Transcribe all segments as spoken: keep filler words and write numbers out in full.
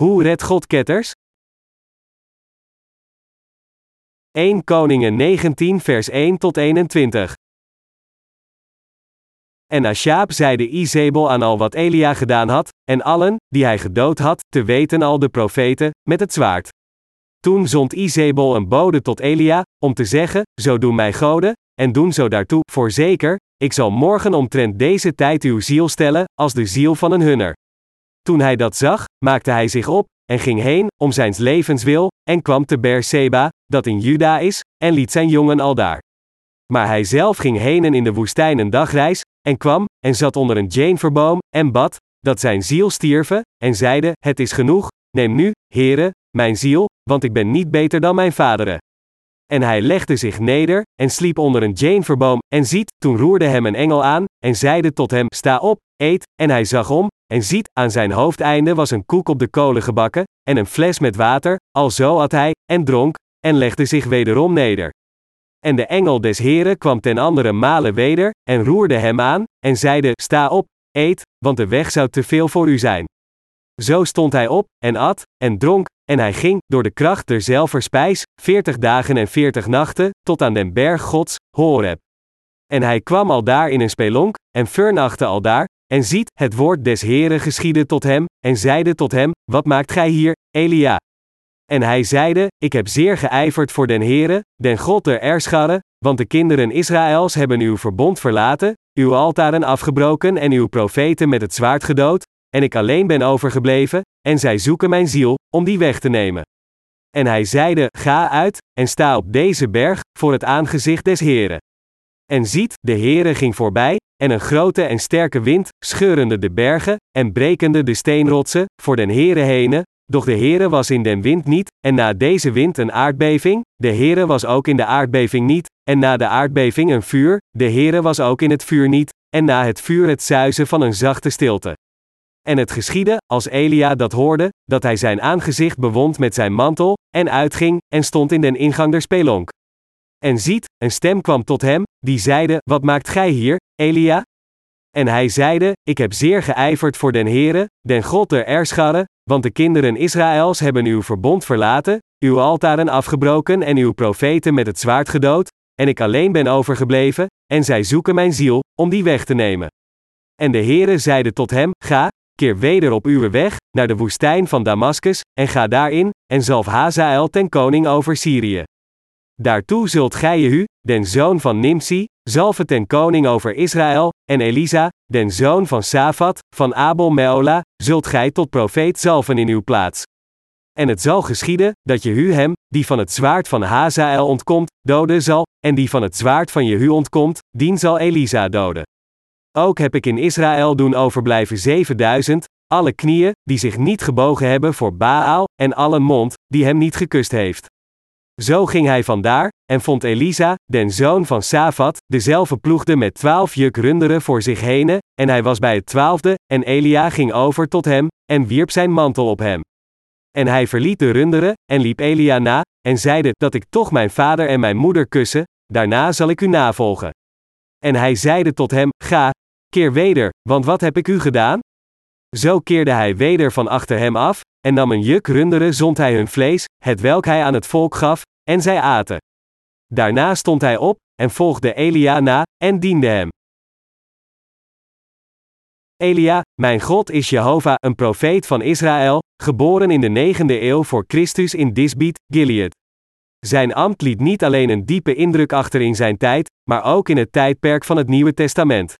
Hoe redt God ketters? eerste Koningen negentien vers één tot eenentwintig. En Achab zeide Izebel aan al wat Elia gedaan had, en allen, die hij gedood had, te weten al de profeten, met het zwaard. Toen zond Izebel een bode tot Elia, om te zeggen, zo doen mij goden, en doen zo daartoe, voorzeker, ik zal morgen omtrent deze tijd uw ziel stellen, als de ziel van een hunner. Toen hij dat zag, maakte hij zich op, en ging heen, om zijns levens wil, en kwam te Berseba, dat in Juda is, en liet zijn jongen aldaar. Maar hij zelf ging heen en in de woestijn een dagreis, en kwam, en zat onder een jeneverboom, en bad, dat zijn ziel stierve, en zeide, het is genoeg, neem nu, Heere, mijn ziel, want ik ben niet beter dan mijn vaderen. En hij legde zich neder, en sliep onder een jeneverboom, en ziet, toen roerde hem een engel aan, en zeide tot hem, sta op, eet, en hij zag om, en ziet, aan zijn hoofdeinde was een koek op de kolen gebakken, en een fles met water, alzo at hij, en dronk, en legde zich wederom neder. En de engel des Heren kwam ten andere malen weder, en roerde hem aan, en zeide, sta op, eet, want de weg zou te veel voor u zijn. Zo stond hij op, en at, en dronk, en hij ging, door de kracht derzelver spijs, veertig dagen en veertig nachten, tot aan den berg Gods, Horeb. En hij kwam aldaar in een spelonk, en vernachtte aldaar, en ziet, het woord des Heren geschiedde tot hem, en zeide tot hem, wat maakt gij hier, Elia? En hij zeide, ik heb zeer geijverd voor den Heren, den God der Erscharre, want de kinderen Israëls hebben uw verbond verlaten, uw altaren afgebroken en uw profeten met het zwaard gedood, en ik alleen ben overgebleven, en zij zoeken mijn ziel, om die weg te nemen. En hij zeide, ga uit, en sta op deze berg, voor het aangezicht des Heren. En ziet, de Heere ging voorbij, en een grote en sterke wind, scheurende de bergen, en brekende de steenrotsen, voor den Heere henen, doch de Heere was in den wind niet, en na deze wind een aardbeving, de Heere was ook in de aardbeving niet, en na de aardbeving een vuur, de Heere was ook in het vuur niet, en na het vuur het suizen van een zachte stilte. En het geschiedde, als Elia dat hoorde, dat hij zijn aangezicht bewond met zijn mantel, en uitging, en stond in den ingang der spelonk. En ziet, een stem kwam tot hem, die zeide, wat maakt gij hier, Elia? En hij zeide, ik heb zeer geijverd voor den Heere, den God der Erscharre, want de kinderen Israëls hebben uw verbond verlaten, uw altaren afgebroken en uw profeten met het zwaard gedood, en ik alleen ben overgebleven, en zij zoeken mijn ziel, om die weg te nemen. En de Heere zeide tot hem, ga, keer weder op uw weg, naar de woestijn van Damaskus, en ga daarin, en zalf Hazael ten koning over Syrië. Daartoe zult gij Jehu, den zoon van Nimsi, zalven ten koning over Israël, en Elisa, den zoon van Safat, van Abel Meola, zult gij tot profeet zalven in uw plaats. En het zal geschieden, dat Jehu hem, die van het zwaard van Hazael ontkomt, doden zal, en die van het zwaard van Jehu ontkomt, dien zal Elisa doden. Ook heb ik in Israël doen overblijven zevenduizend, alle knieën, die zich niet gebogen hebben voor Baal, en alle mond, die hem niet gekust heeft. Zo ging hij vandaar, en vond Elisa, den zoon van Safat, dezelfde ploegde met twaalf juk runderen voor zich henen, en hij was bij het twaalfde, en Elia ging over tot hem, en wierp zijn mantel op hem. En hij verliet de runderen, en liep Elia na, en zeide, dat ik toch mijn vader en mijn moeder kussen, daarna zal ik u navolgen. En hij zeide tot hem, ga, keer weder, want wat heb ik u gedaan? Zo keerde hij weder van achter hem af, en nam een juk runderen zond hij hun vlees, hetwelk hij aan het volk gaf, en zij aten. Daarna stond hij op, en volgde Elia na, en diende hem. Elia, mijn God is Jehovah, een profeet van Israël, geboren in de negende eeuw voor Christus in Disbiet, Gilead. Zijn ambt liet niet alleen een diepe indruk achter in zijn tijd, maar ook in het tijdperk van het Nieuwe Testament.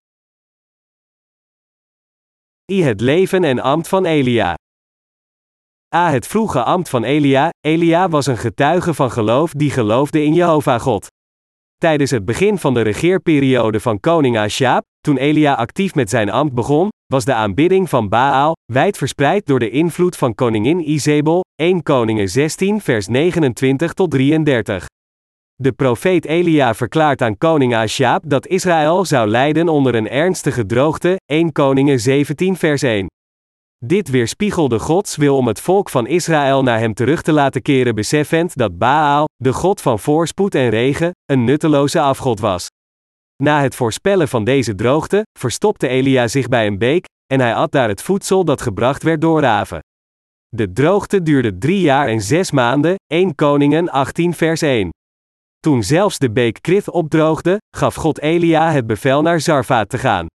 I. Het leven en ambt van Elia. A. Het vroege ambt van Elia. Elia was een getuige van geloof die geloofde in Jehovah God. Tijdens het begin van de regeerperiode van koning Achab, toen Elia actief met zijn ambt begon, was de aanbidding van Baal wijdverspreid door de invloed van koningin Izebel, eerste Koningen zestien vers negenentwintig tot drieëndertig. De profeet Elia verklaart aan koning Achab dat Israël zou lijden onder een ernstige droogte, eerste Koningen zeventien vers één. Dit weerspiegelde Gods wil om het volk van Israël naar hem terug te laten keren beseffend dat Baal, de god van voorspoed en regen, een nutteloze afgod was. Na het voorspellen van deze droogte, verstopte Elia zich bij een beek, en hij at daar het voedsel dat gebracht werd door raven. De droogte duurde drie jaar en zes maanden, Eerste Koningen achttien vers één. Toen zelfs de beek Krith opdroogde, gaf God Elia het bevel naar Zarfath te gaan.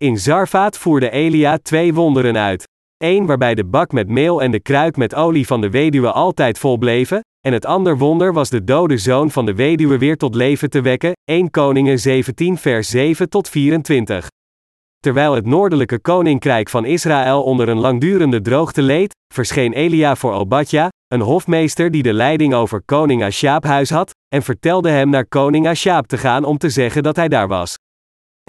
In Zarfath voerde Elia twee wonderen uit. Eén waarbij de bak met meel en de kruik met olie van de weduwe altijd vol bleven, en het ander wonder was de dode zoon van de weduwe weer tot leven te wekken, Eerste Koningen zeventien vers zeven tot vierentwintig. Terwijl het noordelijke koninkrijk van Israël onder een langdurende droogte leed, verscheen Elia voor Obadja, een hofmeester die de leiding over koning Achab huis had, en vertelde hem naar koning Achab te gaan om te zeggen dat hij daar was.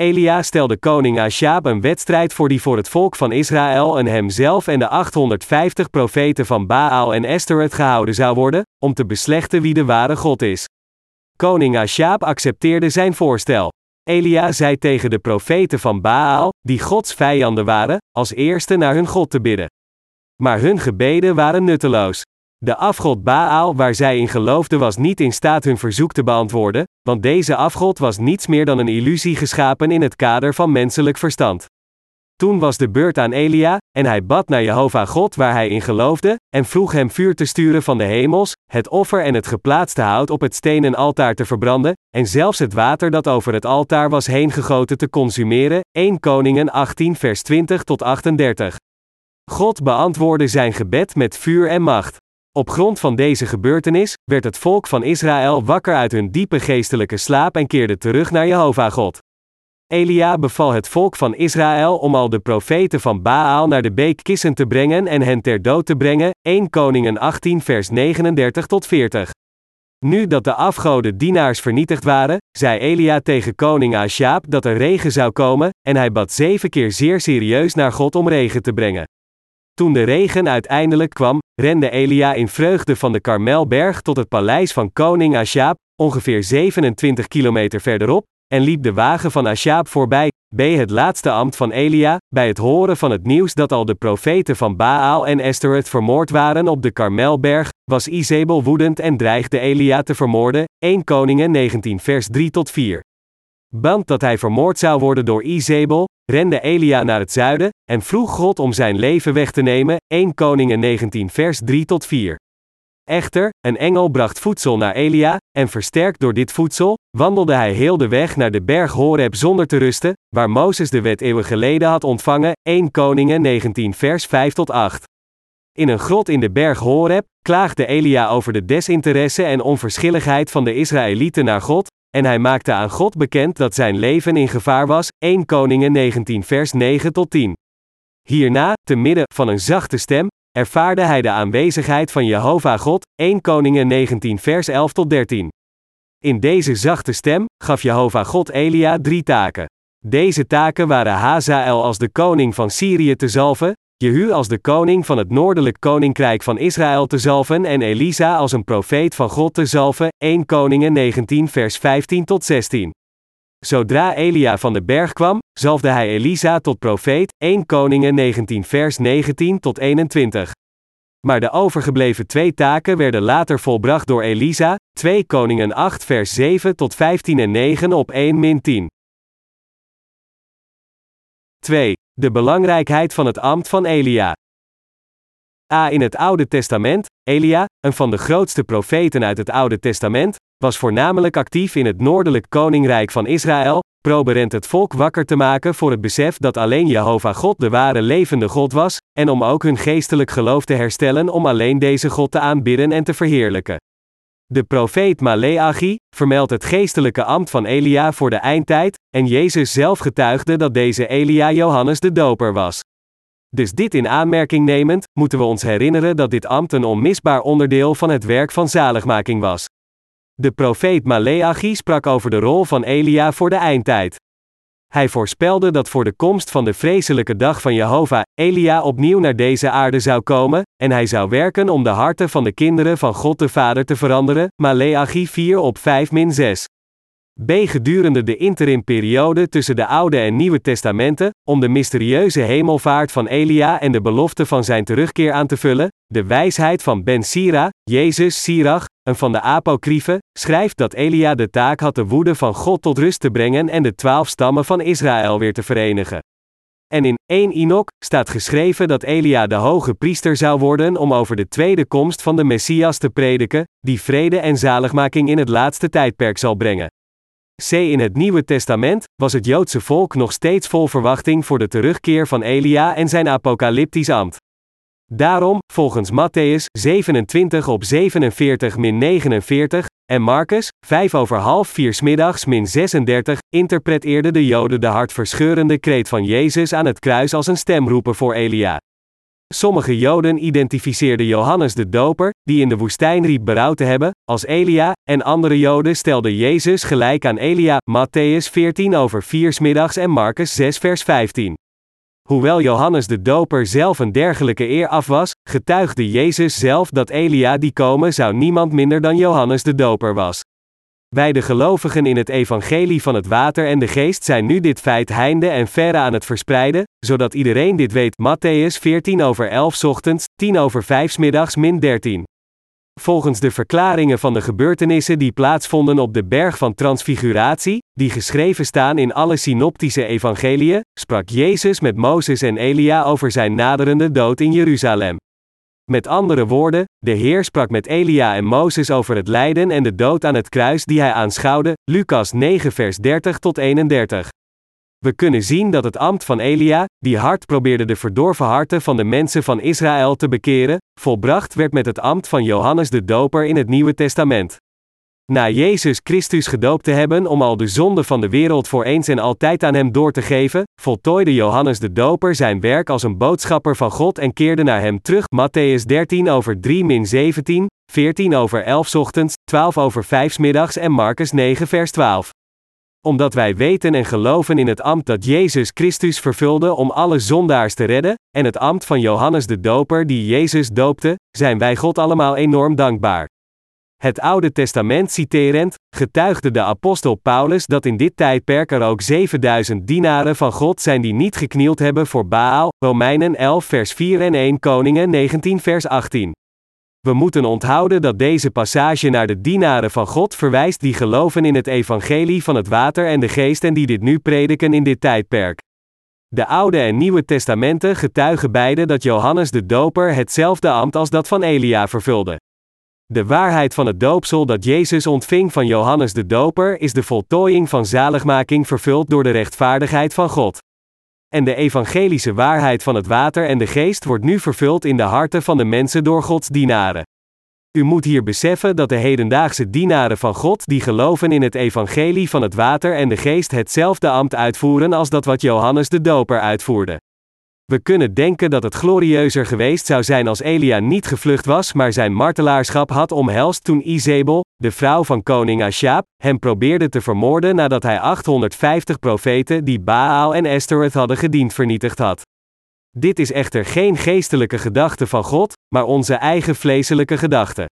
Elia stelde koning Achab een wedstrijd voor die voor het volk van Israël en hemzelf en de achthonderdvijftig profeten van Baal en Ashtoreth gehouden zou worden, om te beslechten wie de ware God is. Koning Achab accepteerde zijn voorstel. Elia zei tegen de profeten van Baal, die Gods vijanden waren, als eerste naar hun God te bidden. Maar hun gebeden waren nutteloos. De afgod Baal waar zij in geloofden was niet in staat hun verzoek te beantwoorden, want deze afgod was niets meer dan een illusie geschapen in het kader van menselijk verstand. Toen was de beurt aan Elia, en hij bad naar Jehovah God waar hij in geloofde, en vroeg hem vuur te sturen van de hemels, het offer en het geplaatste hout op het stenen altaar te verbranden, en zelfs het water dat over het altaar was heengegoten te consumeren, Eerste Koningen achttien vers twintig tot achtendertig. God beantwoordde zijn gebed met vuur en macht. Op grond van deze gebeurtenis, werd het volk van Israël wakker uit hun diepe geestelijke slaap en keerde terug naar Jehovah God. Elia beval het volk van Israël om al de profeten van Baal naar de beek Kissen te brengen en hen ter dood te brengen, Eerste Koningen achttien vers negenendertig tot veertig. Nu dat de afgoden dienaars vernietigd waren, zei Elia tegen koning Achab dat er regen zou komen, en hij bad zeven keer zeer serieus naar God om regen te brengen. Toen de regen uiteindelijk kwam, rende Elia in vreugde van de Karmelberg tot het paleis van koning Achab, ongeveer zevenentwintig kilometer verderop, en liep de wagen van Achab voorbij, b. het laatste ambt van Elia, bij het horen van het nieuws dat al de profeten van Baal en Ashtoreth vermoord waren op de Karmelberg, was Izebel woedend en dreigde Elia te vermoorden, Eerste Koningen negentien vers drie tot vier. Bang dat hij vermoord zou worden door Izebel, rende Elia naar het zuiden, en vroeg God om zijn leven weg te nemen, Eerste Koningen negentien vers drie tot vier. Echter, een engel bracht voedsel naar Elia, en versterkt door dit voedsel, wandelde hij heel de weg naar de berg Horeb zonder te rusten, waar Mozes de wet eeuwen geleden had ontvangen, Eerste Koningen negentien vers vijf tot acht. In een grot in de berg Horeb, klaagde Elia over de desinteresse en onverschilligheid van de Israëlieten naar God, en hij maakte aan God bekend dat zijn leven in gevaar was, Eerste Koningen negentien vers negen tot tien. Hierna, te midden van een zachte stem, ervaarde hij de aanwezigheid van Jehovah God, Eerste Koningen negentien vers elf tot dertien. In deze zachte stem, gaf Jehovah God Elia drie taken. Deze taken waren Hazael als de koning van Syrië te zalven, Jehu als de koning van het noordelijk koninkrijk van Israël te zalven en Elisa als een profeet van God te zalven, Eerste Koningen negentien vers vijftien tot zestien. Zodra Elia van de berg kwam, zalfde hij Elisa tot profeet, Eerste Koningen negentien vers negentien tot eenentwintig. Maar de overgebleven twee taken werden later volbracht door Elisa, Tweede Koningen acht vers zeven tot vijftien en negen op één min tien. twee. De belangrijkheid van het ambt van Elia. A. In het Oude Testament, Elia, een van de grootste profeten uit het Oude Testament, was voornamelijk actief in het noordelijk koninkrijk van Israël, proberend het volk wakker te maken voor het besef dat alleen Jehovah God de ware levende God was, en om ook hun geestelijk geloof te herstellen om alleen deze God te aanbidden en te verheerlijken. De profeet Maleachi vermeldt het geestelijke ambt van Elia voor de eindtijd, en Jezus zelf getuigde dat deze Elia Johannes de Doper was. Dus dit in aanmerking nemend, moeten we ons herinneren dat dit ambt een onmisbaar onderdeel van het werk van zaligmaking was. De profeet Maleachi sprak over de rol van Elia voor de eindtijd. Hij voorspelde dat voor de komst van de vreselijke dag van Jehovah, Elia opnieuw naar deze aarde zou komen, en hij zou werken om de harten van de kinderen van God de Vader te veranderen, Maleachi vier op vijf min zes. B. Gedurende de interimperiode tussen de Oude en Nieuwe Testamenten, om de mysterieuze hemelvaart van Elia en de belofte van zijn terugkeer aan te vullen, de wijsheid van Ben Sira, Jezus Sirach, een van de apocryfen, schrijft dat Elia de taak had de woede van God tot rust te brengen en de twaalf stammen van Israël weer te verenigen. En in één Enoch staat geschreven dat Elia de hoge priester zou worden om over de tweede komst van de Messias te prediken, die vrede en zaligmaking in het laatste tijdperk zal brengen. C. In het Nieuwe Testament was het Joodse volk nog steeds vol verwachting voor de terugkeer van Elia en zijn apocalyptisch ambt. Daarom, volgens Mattheüs zevenentwintig op zevenenveertig negenenveertig, en Marcus, vijf over half vier 's middags min zesendertig, interpreteerden de Joden de hartverscheurende kreet van Jezus aan het kruis als een stemroepen voor Elia. Sommige Joden identificeerden Johannes de Doper, die in de woestijn riep berouw te hebben, als Elia, en andere Joden stelden Jezus gelijk aan Elia, Mattheüs veertien over vier 's middags en Marcus zes vers vijftien. Hoewel Johannes de Doper zelf een dergelijke eer af was, getuigde Jezus zelf dat Elia die komen zou niemand minder dan Johannes de Doper was. Wij de gelovigen in het evangelie van het water en de geest zijn nu dit feit heinde en verre aan het verspreiden, zodat iedereen dit weet, Mattheüs veertien over elf 's ochtends, tien over vijf 's middags min dertien. Volgens de verklaringen van de gebeurtenissen die plaatsvonden op de berg van Transfiguratie, die geschreven staan in alle synoptische evangeliën, sprak Jezus met Mozes en Elia over zijn naderende dood in Jeruzalem. Met andere woorden, de Heer sprak met Elia en Mozes over het lijden en de dood aan het kruis die hij aanschouwde, Lucas negen vers dertig tot eenendertig. We kunnen zien dat het ambt van Elia, die hard probeerde de verdorven harten van de mensen van Israël te bekeren, volbracht werd met het ambt van Johannes de Doper in het Nieuwe Testament. Na Jezus Christus gedoopt te hebben om al de zonden van de wereld voor eens en altijd aan hem door te geven, voltooide Johannes de Doper zijn werk als een boodschapper van God en keerde naar hem terug, Mattheüs dertien over drie min zeventien, veertien over elf 's ochtends, twaalf over vijf 's middags en Marcus negen vers twaalf. Omdat wij weten en geloven in het ambt dat Jezus Christus vervulde om alle zondaars te redden, en het ambt van Johannes de Doper die Jezus doopte, zijn wij God allemaal enorm dankbaar. Het Oude Testament citerend, getuigde de apostel Paulus dat in dit tijdperk er ook zevenduizend dienaren van God zijn die niet geknield hebben voor Baal, Romeinen elf vers vier en één Koningen negentien vers achttien. We moeten onthouden dat deze passage naar de dienaren van God verwijst die geloven in het evangelie van het water en de geest en die dit nu prediken in dit tijdperk. De Oude en Nieuwe Testamenten getuigen beide dat Johannes de Doper hetzelfde ambt als dat van Elia vervulde. De waarheid van het doopsel dat Jezus ontving van Johannes de Doper is de voltooiing van zaligmaking vervuld door de rechtvaardigheid van God. En de evangelische waarheid van het water en de geest wordt nu vervuld in de harten van de mensen door Gods dienaren. U moet hier beseffen dat de hedendaagse dienaren van God die geloven in het evangelie van het water en de geest hetzelfde ambt uitvoeren als dat wat Johannes de Doper uitvoerde. We kunnen denken dat het glorieuzer geweest zou zijn als Elia niet gevlucht was, maar zijn martelaarschap had omhelst toen Izebel, de vrouw van koning Achab, hem probeerde te vermoorden nadat hij achthonderdvijftig profeten die Baal en Ashtoreth hadden gediend vernietigd had. Dit is echter geen geestelijke gedachte van God, maar onze eigen vleeselijke gedachte.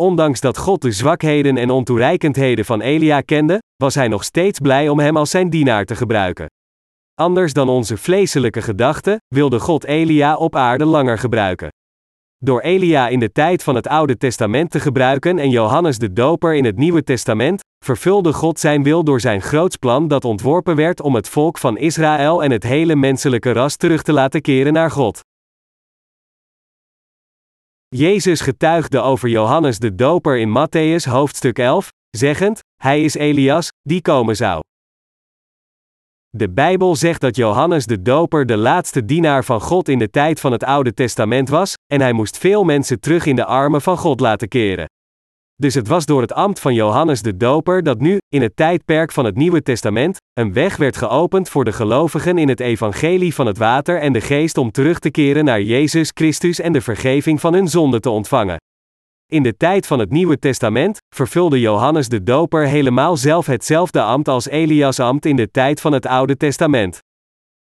Ondanks dat God de zwakheden en ontoereikendheden van Elia kende, was hij nog steeds blij om hem als zijn dienaar te gebruiken. Anders dan onze vleeselijke gedachten, wilde God Elia op aarde langer gebruiken. Door Elia in de tijd van het Oude Testament te gebruiken en Johannes de Doper in het Nieuwe Testament, vervulde God zijn wil door zijn groots plan dat ontworpen werd om het volk van Israël en het hele menselijke ras terug te laten keren naar God. Jezus getuigde over Johannes de Doper in Mattheüs hoofdstuk elf, zeggend, hij is Elias, die komen zou. De Bijbel zegt dat Johannes de Doper de laatste dienaar van God in de tijd van het Oude Testament was, en hij moest veel mensen terug in de armen van God laten keren. Dus het was door het ambt van Johannes de Doper dat nu, in het tijdperk van het Nieuwe Testament, een weg werd geopend voor de gelovigen in het evangelie van het water en de geest om terug te keren naar Jezus Christus en de vergeving van hun zonden te ontvangen. In de tijd van het Nieuwe Testament, vervulde Johannes de Doper helemaal zelf hetzelfde ambt als Elias' ambt in de tijd van het Oude Testament.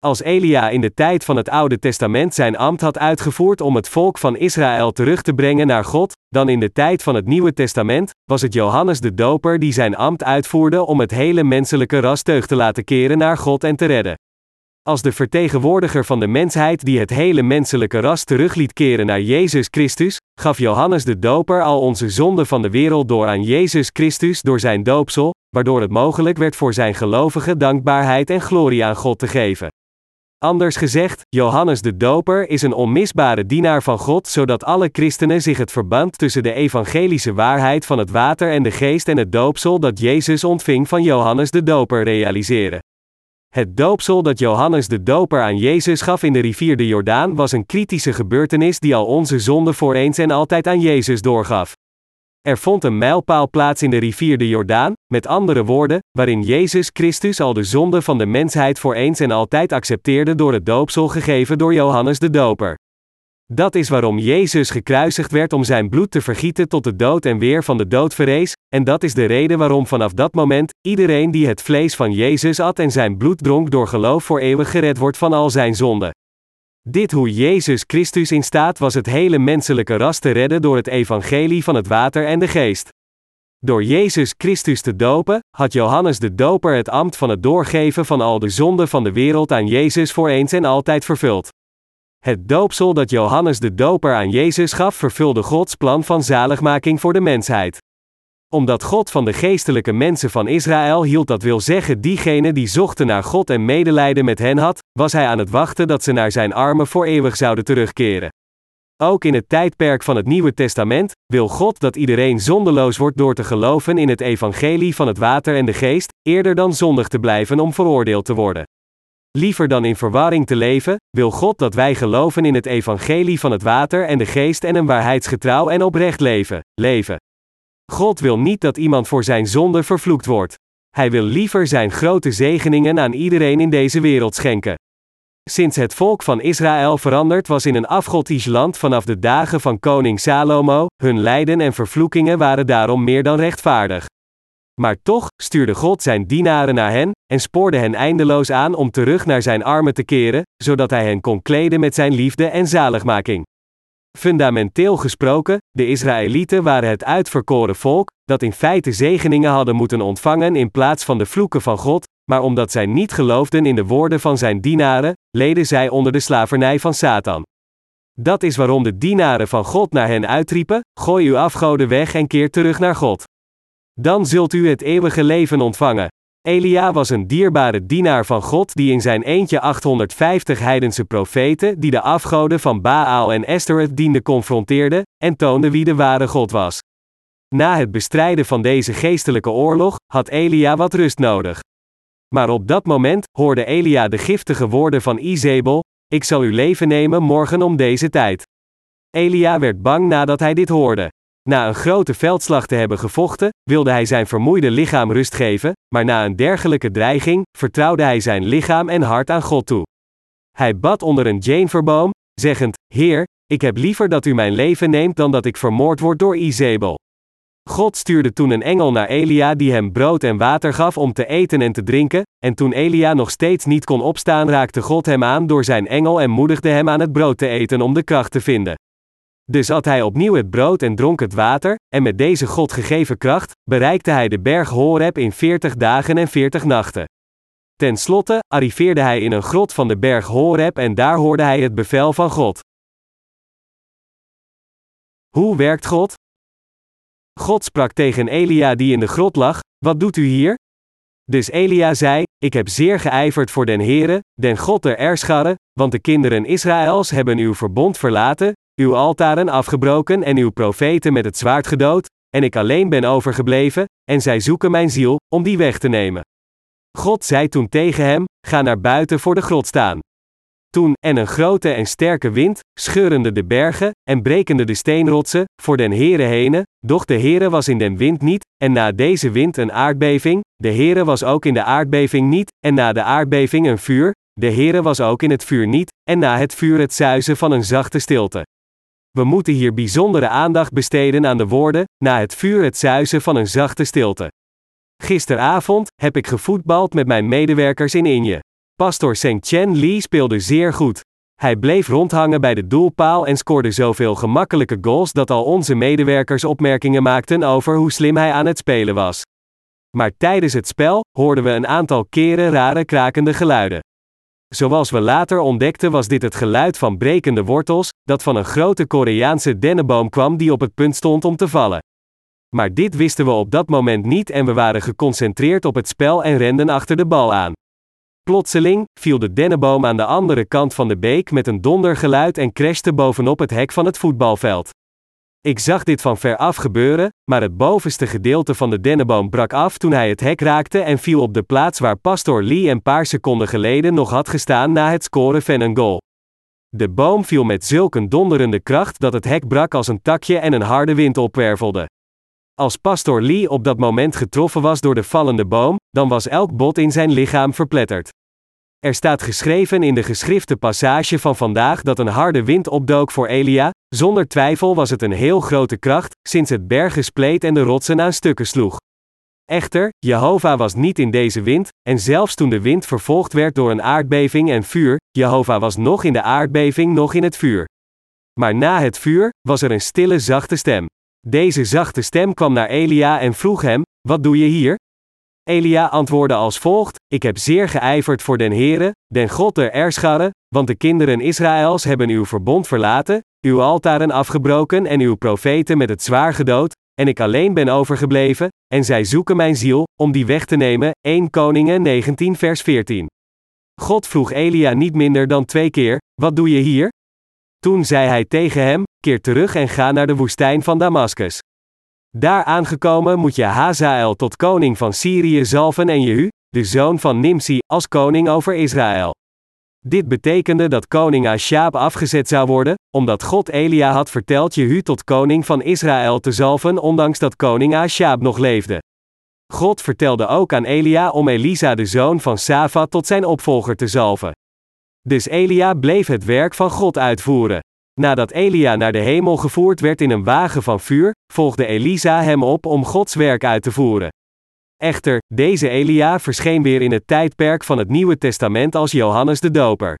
Als Elia in de tijd van het Oude Testament zijn ambt had uitgevoerd om het volk van Israël terug te brengen naar God, dan in de tijd van het Nieuwe Testament, was het Johannes de Doper die zijn ambt uitvoerde om het hele menselijke ras terug te laten keren naar God en te redden. Als de vertegenwoordiger van de mensheid die het hele menselijke ras terug liet keren naar Jezus Christus, gaf Johannes de Doper al onze zonden van de wereld door aan Jezus Christus door zijn doopsel, waardoor het mogelijk werd voor zijn gelovigen dankbaarheid en glorie aan God te geven. Anders gezegd, Johannes de Doper is een onmisbare dienaar van God, zodat alle christenen zich het verband tussen de evangelische waarheid van het water en de geest en het doopsel dat Jezus ontving van Johannes de Doper realiseren. Het doopsel dat Johannes de Doper aan Jezus gaf in de rivier de Jordaan was een kritische gebeurtenis die al onze zonden voor eens en altijd aan Jezus doorgaf. Er vond een mijlpaal plaats in de rivier de Jordaan, met andere woorden, waarin Jezus Christus al de zonde van de mensheid voor eens en altijd accepteerde door het doopsel gegeven door Johannes de Doper. Dat is waarom Jezus gekruisigd werd om zijn bloed te vergieten tot de dood en weer van de dood verrees, en dat is de reden waarom vanaf dat moment, iedereen die het vlees van Jezus at en zijn bloed dronk door geloof voor eeuwig gered wordt van al zijn zonden. Dit hoe Jezus Christus in staat was het hele menselijke ras te redden door het evangelie van het water en de geest. Door Jezus Christus te dopen, had Johannes de Doper het ambt van het doorgeven van al de zonden van de wereld aan Jezus voor eens en altijd vervuld. Het doopsel dat Johannes de Doper aan Jezus gaf vervulde Gods plan van zaligmaking voor de mensheid. Omdat God van de geestelijke mensen van Israël hield, dat wil zeggen diegenen die zochten naar God en medelijden met hen had, was hij aan het wachten dat ze naar zijn armen voor eeuwig zouden terugkeren. Ook in het tijdperk van het Nieuwe Testament wil God dat iedereen zondeloos wordt door te geloven in het evangelie van het water en de geest, eerder dan zondig te blijven om veroordeeld te worden. Liever dan in verwarring te leven, wil God dat wij geloven in het evangelie van het water en de geest en een waarheidsgetrouw en oprecht leven, leven. God wil niet dat iemand voor zijn zonde vervloekt wordt. Hij wil liever zijn grote zegeningen aan iedereen in deze wereld schenken. Sinds het volk van Israël veranderd was in een afgodisch land vanaf de dagen van koning Salomo, hun lijden en vervloekingen waren daarom meer dan rechtvaardig. Maar toch stuurde God zijn dienaren naar hen, en spoorde hen eindeloos aan om terug naar zijn armen te keren, zodat hij hen kon kleden met zijn liefde en zaligmaking. Fundamenteel gesproken, de Israëlieten waren het uitverkoren volk, dat in feite zegeningen hadden moeten ontvangen in plaats van de vloeken van God, maar omdat zij niet geloofden in de woorden van zijn dienaren, leden zij onder de slavernij van Satan. Dat is waarom de dienaren van God naar hen uitriepen: gooi uw afgoden weg en keer terug naar God. Dan zult u het eeuwige leven ontvangen. Elia was een dierbare dienaar van God die in zijn eentje achthonderdvijftig heidense profeten die de afgoden van Baal en Ashtoreth dienden confronteerde, en toonde wie de ware God was. Na het bestrijden van deze geestelijke oorlog, had Elia wat rust nodig. Maar op dat moment, hoorde Elia de giftige woorden van Izebel: ik zal uw leven nemen morgen om deze tijd. Elia werd bang nadat hij dit hoorde. Na een grote veldslag te hebben gevochten, wilde hij zijn vermoeide lichaam rust geven, maar na een dergelijke dreiging, vertrouwde hij zijn lichaam en hart aan God toe. Hij bad onder een jeneverboom, zeggend: Heer, ik heb liever dat u mijn leven neemt dan dat ik vermoord word door Izebel. God stuurde toen een engel naar Elia die hem brood en water gaf om te eten en te drinken, en toen Elia nog steeds niet kon opstaan raakte God hem aan door zijn engel en moedigde hem aan het brood te eten om de kracht te vinden. Dus at hij opnieuw het brood en dronk het water, en met deze God gegeven kracht, bereikte hij de berg Horeb in veertig dagen en veertig nachten. Ten slotte, arriveerde hij in een grot van de berg Horeb en daar hoorde hij het bevel van God. Hoe werkt God? God sprak tegen Elia die in de grot lag: wat doet u hier? Dus Elia zei: ik heb zeer geijverd voor den Heere, den God der Erscharre, want de kinderen Israëls hebben uw verbond verlaten, uw altaren afgebroken en uw profeten met het zwaard gedood, en ik alleen ben overgebleven, en zij zoeken mijn ziel, om die weg te nemen. God zei toen tegen hem: ga naar buiten voor de grot staan. Toen, en een grote en sterke wind, scheurende de bergen, en brekende de steenrotsen, voor den Heere henen, doch de Heere was in den wind niet, en na deze wind een aardbeving, de Heere was ook in de aardbeving niet, en na de aardbeving een vuur, de Heere was ook in het vuur niet, en na het vuur het suizen van een zachte stilte. We moeten hier bijzondere aandacht besteden aan de woorden: na het vuur het suizen van een zachte stilte. Gisteravond heb ik gevoetbald met mijn medewerkers in Inje. Pastor Seng Chen Li speelde zeer goed. Hij bleef rondhangen bij de doelpaal en scoorde zoveel gemakkelijke goals dat al onze medewerkers opmerkingen maakten over hoe slim hij aan het spelen was. Maar tijdens het spel hoorden we een aantal keren rare krakende geluiden. Zoals we later ontdekten was dit het geluid van brekende wortels, dat van een grote Koreaanse dennenboom kwam die op het punt stond om te vallen. Maar dit wisten we op dat moment niet en we waren geconcentreerd op het spel en renden achter de bal aan. Plotseling viel de dennenboom aan de andere kant van de beek met een dondergeluid en crashte bovenop het hek van het voetbalveld. Ik zag dit van ver af gebeuren, maar het bovenste gedeelte van de dennenboom brak af toen hij het hek raakte en viel op de plaats waar Pastor Lee een paar seconden geleden nog had gestaan na het scoren van een goal. De boom viel met zulk een donderende kracht dat het hek brak als een takje en een harde wind opwervelde. Als Pastor Lee op dat moment getroffen was door de vallende boom, dan was elk bot in zijn lichaam verpletterd. Er staat geschreven in de geschrifte passage van vandaag dat een harde wind opdook voor Elia, zonder twijfel was het een heel grote kracht, sinds het bergen spleet en de rotsen aan stukken sloeg. Echter, Jehovah was niet in deze wind, en zelfs toen de wind vervolgd werd door een aardbeving en vuur, Jehovah was nog in de aardbeving nog in het vuur. Maar na het vuur, was er een stille zachte stem. Deze zachte stem kwam naar Elia en vroeg hem, wat doe je hier? Elia antwoordde als volgt, ik heb zeer geijverd voor den Heere, den God der Erscharre, want de kinderen Israëls hebben uw verbond verlaten, uw altaren afgebroken en uw profeten met het zwaard gedood, en ik alleen ben overgebleven, en zij zoeken mijn ziel, om die weg te nemen, Eerste Koningen negentien vers veertien. God vroeg Elia niet minder dan twee keer, wat doe je hier? Toen zei hij tegen hem, keer terug en ga naar de woestijn van Damaskus. Daar aangekomen moet je Hazael tot koning van Syrië zalven en Jehu, de zoon van Nimsi, als koning over Israël. Dit betekende dat koning Achab afgezet zou worden, omdat God Elia had verteld Jehu tot koning van Israël te zalven ondanks dat koning Achab nog leefde. God vertelde ook aan Elia om Elisa de zoon van Safat tot zijn opvolger te zalven. Dus Elia bleef het werk van God uitvoeren. Nadat Elia naar de hemel gevoerd werd in een wagen van vuur, volgde Elisa hem op om Gods werk uit te voeren. Echter, deze Elia verscheen weer in het tijdperk van het Nieuwe Testament als Johannes de Doper.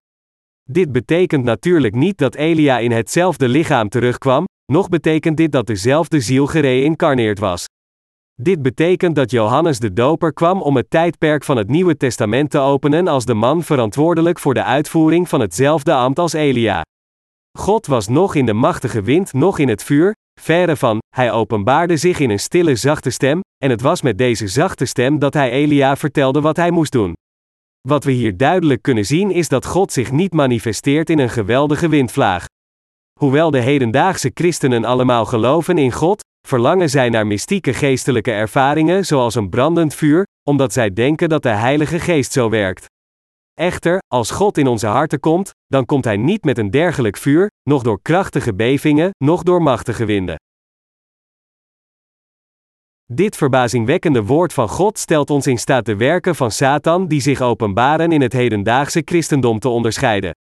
Dit betekent natuurlijk niet dat Elia in hetzelfde lichaam terugkwam, noch betekent dit dat dezelfde ziel gereïncarneerd was. Dit betekent dat Johannes de Doper kwam om het tijdperk van het Nieuwe Testament te openen als de man verantwoordelijk voor de uitvoering van hetzelfde ambt als Elia. God was nog in de machtige wind, nog in het vuur, verre van, hij openbaarde zich in een stille zachte stem, en het was met deze zachte stem dat hij Elia vertelde wat hij moest doen. Wat we hier duidelijk kunnen zien is dat God zich niet manifesteert in een geweldige windvlaag. Hoewel de hedendaagse christenen allemaal geloven in God, verlangen zij naar mystieke geestelijke ervaringen zoals een brandend vuur, omdat zij denken dat de Heilige Geest zo werkt. Echter, als God in onze harten komt, dan komt Hij niet met een dergelijk vuur, noch door krachtige bevingen, noch door machtige winden. Dit verbazingwekkende woord van God stelt ons in staat de werken van Satan die zich openbaren in het hedendaagse christendom te onderscheiden.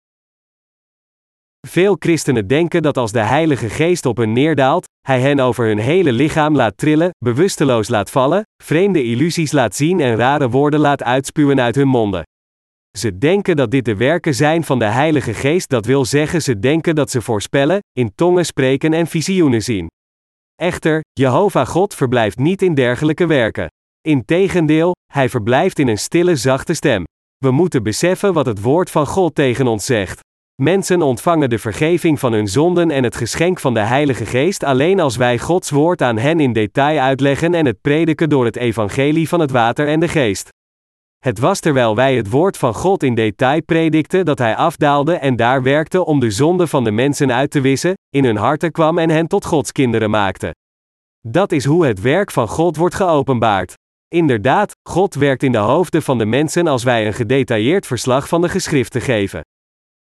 Veel christenen denken dat als de Heilige Geest op hen neerdaalt, Hij hen over hun hele lichaam laat trillen, bewusteloos laat vallen, vreemde illusies laat zien en rare woorden laat uitspuwen uit hun monden. Ze denken dat dit de werken zijn van de Heilige Geest, dat wil zeggen ze denken dat ze voorspellen, in tongen spreken en visioenen zien. Echter, Jehovah God verblijft niet in dergelijke werken. Integendeel, Hij verblijft in een stille zachte stem. We moeten beseffen wat het woord van God tegen ons zegt. Mensen ontvangen de vergeving van hun zonden en het geschenk van de Heilige Geest alleen als wij Gods woord aan hen in detail uitleggen en het prediken door het evangelie van het water en de geest. Het was terwijl wij het woord van God in detail predikten dat Hij afdaalde en daar werkte om de zonde van de mensen uit te wissen, in hun harten kwam en hen tot Gods kinderen maakte. Dat is hoe het werk van God wordt geopenbaard. Inderdaad, God werkt in de hoofden van de mensen als wij een gedetailleerd verslag van de geschriften geven.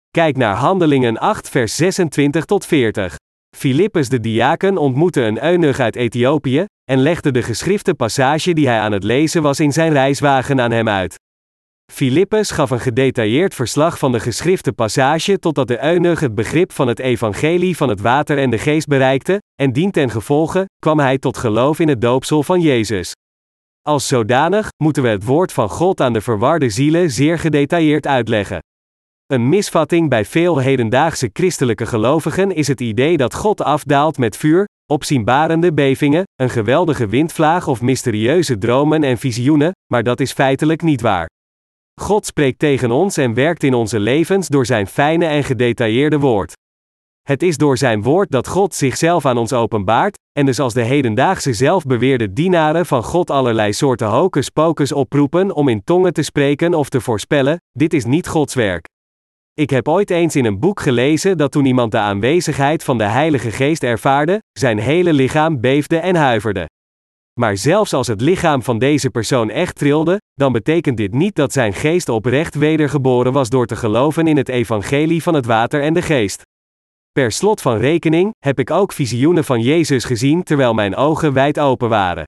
Kijk naar Handelingen acht vers zesentwintig tot veertig. Filippus de diaken ontmoette een eunuch uit Ethiopië, en legde de geschrifte passage die hij aan het lezen was in zijn reiswagen aan hem uit. Filippus gaf een gedetailleerd verslag van de geschrifte passage totdat de eunuch het begrip van het evangelie van het water en de geest bereikte, en dientengevolge kwam hij tot geloof in het doopsel van Jezus. Als zodanig moeten we het woord van God aan de verwarde zielen zeer gedetailleerd uitleggen. Een misvatting bij veel hedendaagse christelijke gelovigen is het idee dat God afdaalt met vuur, opzienbarende bevingen, een geweldige windvlaag of mysterieuze dromen en visioenen, maar dat is feitelijk niet waar. God spreekt tegen ons en werkt in onze levens door zijn fijne en gedetailleerde woord. Het is door zijn woord dat God zichzelf aan ons openbaart, en dus als de hedendaagse zelfbeweerde dienaren van God allerlei soorten hocus-pocus oproepen om in tongen te spreken of te voorspellen, dit is niet Gods werk. Ik heb ooit eens in een boek gelezen dat toen iemand de aanwezigheid van de Heilige Geest ervaarde, zijn hele lichaam beefde en huiverde. Maar zelfs als het lichaam van deze persoon echt trilde, dan betekent dit niet dat zijn geest oprecht wedergeboren was door te geloven in het evangelie van het water en de geest. Per slot van rekening, heb ik ook visioenen van Jezus gezien terwijl mijn ogen wijd open waren.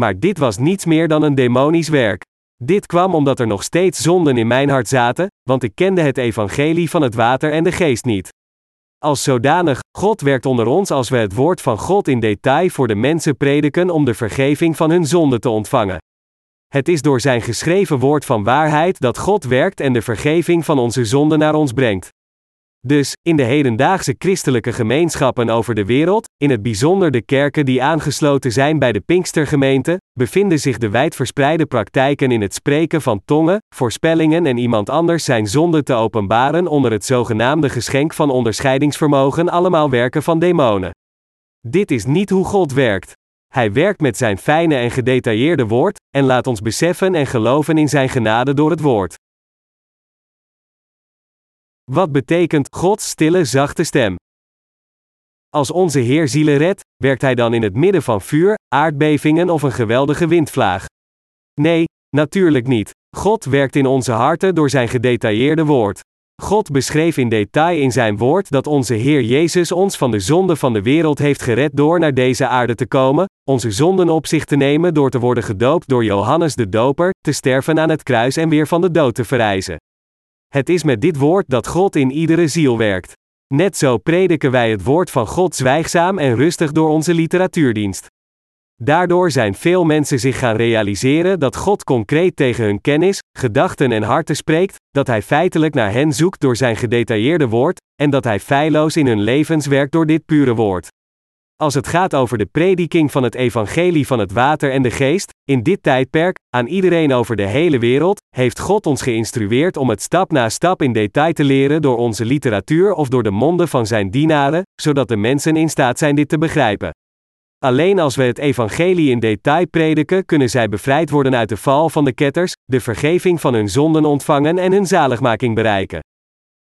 Maar dit was niets meer dan een demonisch werk. Dit kwam omdat er nog steeds zonden in mijn hart zaten, want ik kende het evangelie van het water en de geest niet. Als zodanig, God werkt onder ons als we het woord van God in detail voor de mensen prediken om de vergeving van hun zonden te ontvangen. Het is door zijn geschreven woord van waarheid dat God werkt en de vergeving van onze zonden naar ons brengt. Dus, in de hedendaagse christelijke gemeenschappen over de wereld, in het bijzonder de kerken die aangesloten zijn bij de Pinkstergemeente, bevinden zich de wijdverspreide praktijken in het spreken van tongen, voorspellingen en iemand anders zijn zonde te openbaren onder het zogenaamde geschenk van onderscheidingsvermogen, allemaal werken van demonen. Dit is niet hoe God werkt. Hij werkt met zijn fijne en gedetailleerde woord, en laat ons beseffen en geloven in zijn genade door het woord. Wat betekent Gods stille, zachte stem? Als onze Heer zielen redt, werkt Hij dan in het midden van vuur, aardbevingen of een geweldige windvlaag? Nee, natuurlijk niet. God werkt in onze harten door zijn gedetailleerde woord. God beschreef in detail in zijn woord dat onze Heer Jezus ons van de zonde van de wereld heeft gered door naar deze aarde te komen, onze zonden op zich te nemen door te worden gedoopt door Johannes de Doper, te sterven aan het kruis en weer van de dood te verrijzen. Het is met dit woord dat God in iedere ziel werkt. Net zo prediken wij het woord van God zwijgzaam en rustig door onze literatuurdienst. Daardoor zijn veel mensen zich gaan realiseren dat God concreet tegen hun kennis, gedachten en harten spreekt, dat Hij feitelijk naar hen zoekt door zijn gedetailleerde woord, en dat Hij feilloos in hun levens werkt door dit pure woord. Als het gaat over de prediking van het evangelie van het water en de geest, in dit tijdperk, aan iedereen over de hele wereld, heeft God ons geïnstrueerd om het stap na stap in detail te leren door onze literatuur of door de monden van zijn dienaren, zodat de mensen in staat zijn dit te begrijpen. Alleen als we het evangelie in detail prediken, kunnen zij bevrijd worden uit de val van de ketters, de vergeving van hun zonden ontvangen en hun zaligmaking bereiken.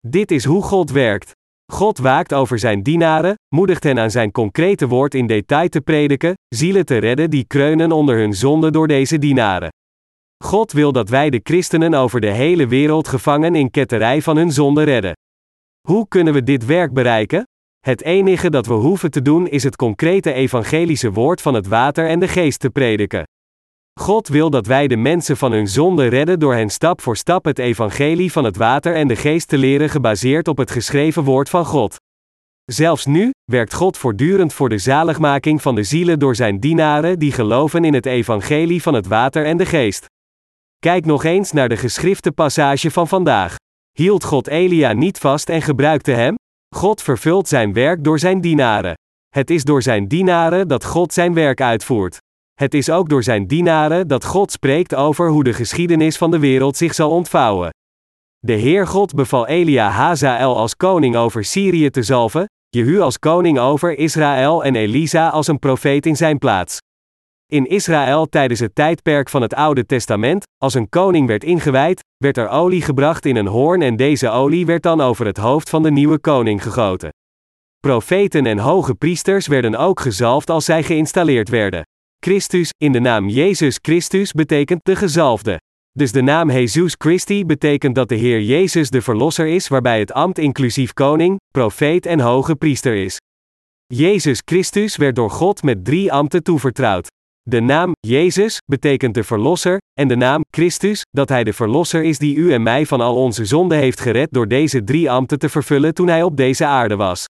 Dit is hoe God werkt. God waakt over zijn dienaren, moedigt hen aan zijn concrete woord in detail te prediken, zielen te redden die kreunen onder hun zonde door deze dienaren. God wil dat wij de christenen over de hele wereld gevangen in ketterij van hun zonde redden. Hoe kunnen we dit werk bereiken? Het enige dat we hoeven te doen is het concrete evangelische woord van het water en de geest te prediken. God wil dat wij de mensen van hun zonde redden door hen stap voor stap het evangelie van het water en de geest te leren gebaseerd op het geschreven woord van God. Zelfs nu, werkt God voortdurend voor de zaligmaking van de zielen door zijn dienaren die geloven in het evangelie van het water en de geest. Kijk nog eens naar de geschrifte passage van vandaag. Hield God Elia niet vast en gebruikte hem? God vervult zijn werk door zijn dienaren. Het is door zijn dienaren dat God zijn werk uitvoert. Het is ook door zijn dienaren dat God spreekt over hoe de geschiedenis van de wereld zich zal ontvouwen. De Heer God beval Elia Hazael als koning over Syrië te zalven, Jehu als koning over Israël en Elisa als een profeet in zijn plaats. In Israël tijdens het tijdperk van het Oude Testament, als een koning werd ingewijd, werd er olie gebracht in een hoorn en deze olie werd dan over het hoofd van de nieuwe koning gegoten. Profeten en hoge priesters werden ook gezalfd als zij geïnstalleerd werden. Christus, in de naam Jezus Christus betekent de gezalfde. Dus de naam Jezus Christi betekent dat de Heer Jezus de Verlosser is waarbij het ambt inclusief koning, profeet en hoge priester is. Jezus Christus werd door God met drie ambten toevertrouwd. De naam, Jezus, betekent de Verlosser, en de naam, Christus, dat Hij de Verlosser is die u en mij van al onze zonden heeft gered door deze drie ambten te vervullen toen Hij op deze aarde was.